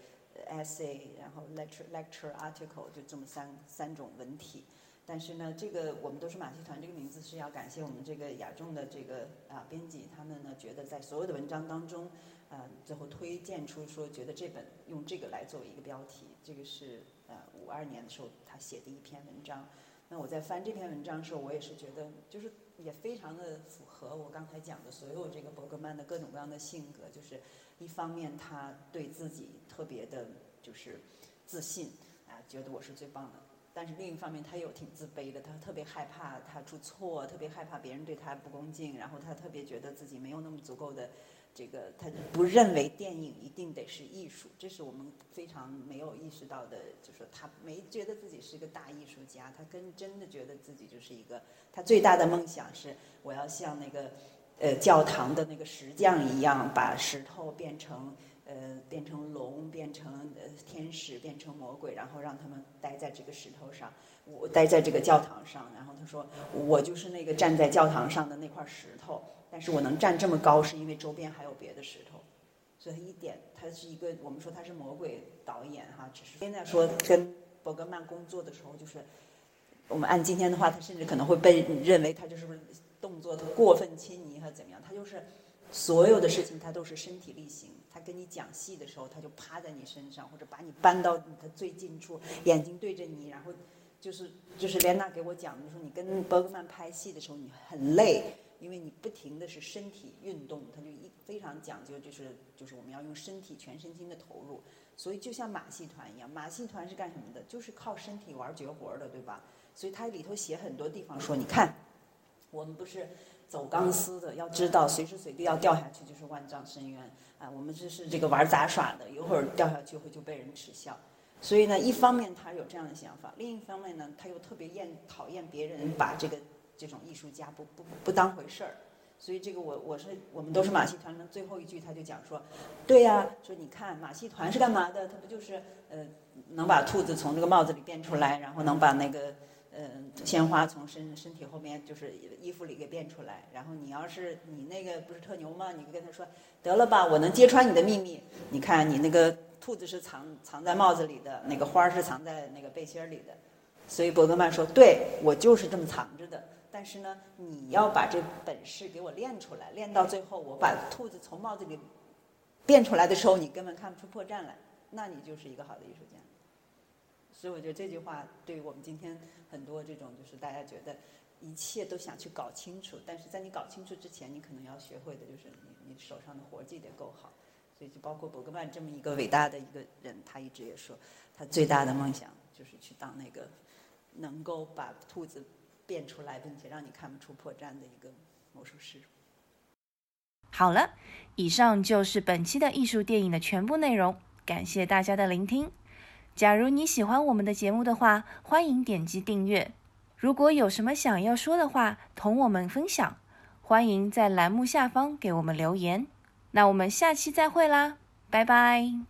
essay， 然后 lecture lecture article， 就这么三三种文体。但是呢，这个我们都是马戏团这个名字是要感谢我们这个雅众的这个啊编辑，他们呢觉得在所有的文章当中，呃，最后推荐出说觉得这本用这个来作为一个标题，这个是呃五二年的时候他写的一篇文章。那我在翻这篇文章的时候，我也是觉得就是也非常的符合我刚才讲的所有这个伯格曼的各种各样的性格，就是一方面他对自己特别的就是自信啊，觉得我是最棒的。但是另一方面，他又挺自卑的，他特别害怕他出错，特别害怕别人对他不恭敬，然后他特别觉得自己没有那么足够的这个，他不认为电影一定得是艺术，这是我们非常没有意识到的，就是他没觉得自己是一个大艺术家，他跟真的觉得自己就是一个，他最大的梦想是我要像那个呃教堂的那个石匠一样，把石头变成。呃，变成龙，变成呃天使，变成魔鬼，然后让他们待在这个石头上，我待在这个教堂上。然后他说，我就是那个站在教堂上的那块石头，但是我能站这么高，是因为周边还有别的石头。所以他一点，他是一个我们说他是魔鬼导演哈，只是现在说跟伯格曼工作的时候，就是我们按今天的话，他甚至可能会被认为他就是不是动作过分亲昵还是怎么样，他就是。所有的事情他都是身体力行，他跟你讲戏的时候，他就趴在你身上，或者把你搬到他最近处，眼睛对着你，然后就是就是莲娜给我讲的说，你跟伯格曼拍戏的时候你很累，因为你不停的是身体运动，他就一非常讲究，就是就是我们要用身体全身心的投入。所以就像马戏团一样，马戏团是干什么的？就是靠身体玩绝活的，对吧？所以他里头写很多地方说，你看我们不是走钢丝的，要知道随时随地要掉下去就是万丈深渊啊！我们这是这个玩杂耍的，一会儿掉下去会就被人耻笑。所以呢，一方面他有这样的想法，另一方面呢，他又特别厌讨厌别人把这个这种艺术家不不不当回事儿。所以这个我我是我们都是马戏团的最后一句，他就讲说，对呀、啊，说你看马戏团是干嘛的？他不就是呃能把兔子从这个帽子里变出来，然后能把那个。嗯，鲜花从身身体后面就是衣服里给变出来，然后你要是你那个不是特牛吗？你跟他说得了吧，我能揭穿你的秘密。你看你那个兔子是藏藏在帽子里的，那个花是藏在那个背心里的。所以伯格曼说，对我就是这么藏着的。但是呢，你要把这本事给我练出来，练到最后我把兔子从帽子里变出来的时候，你根本看不出破绽来，那你就是一个好的艺术家。所以我觉得这句话对于我们今天很多这种就是大家觉得一切都想去搞清楚，但是在你搞清楚之前，你可能要学会的就是你你手上的活计得够好。所以就包括伯格曼这么一个伟大的一个人，他一直也说他最大的梦想就是去当那个能够把兔子变出来并且让你看不出破绽的一个魔术师。好了，以上就是本期的艺术电影的全部内容，感谢大家的聆听。假如你喜欢我们的节目的话，欢迎点击订阅。如果有什么想要说的话，同我们分享，欢迎在栏目下方给我们留言。那我们下期再会啦，拜拜。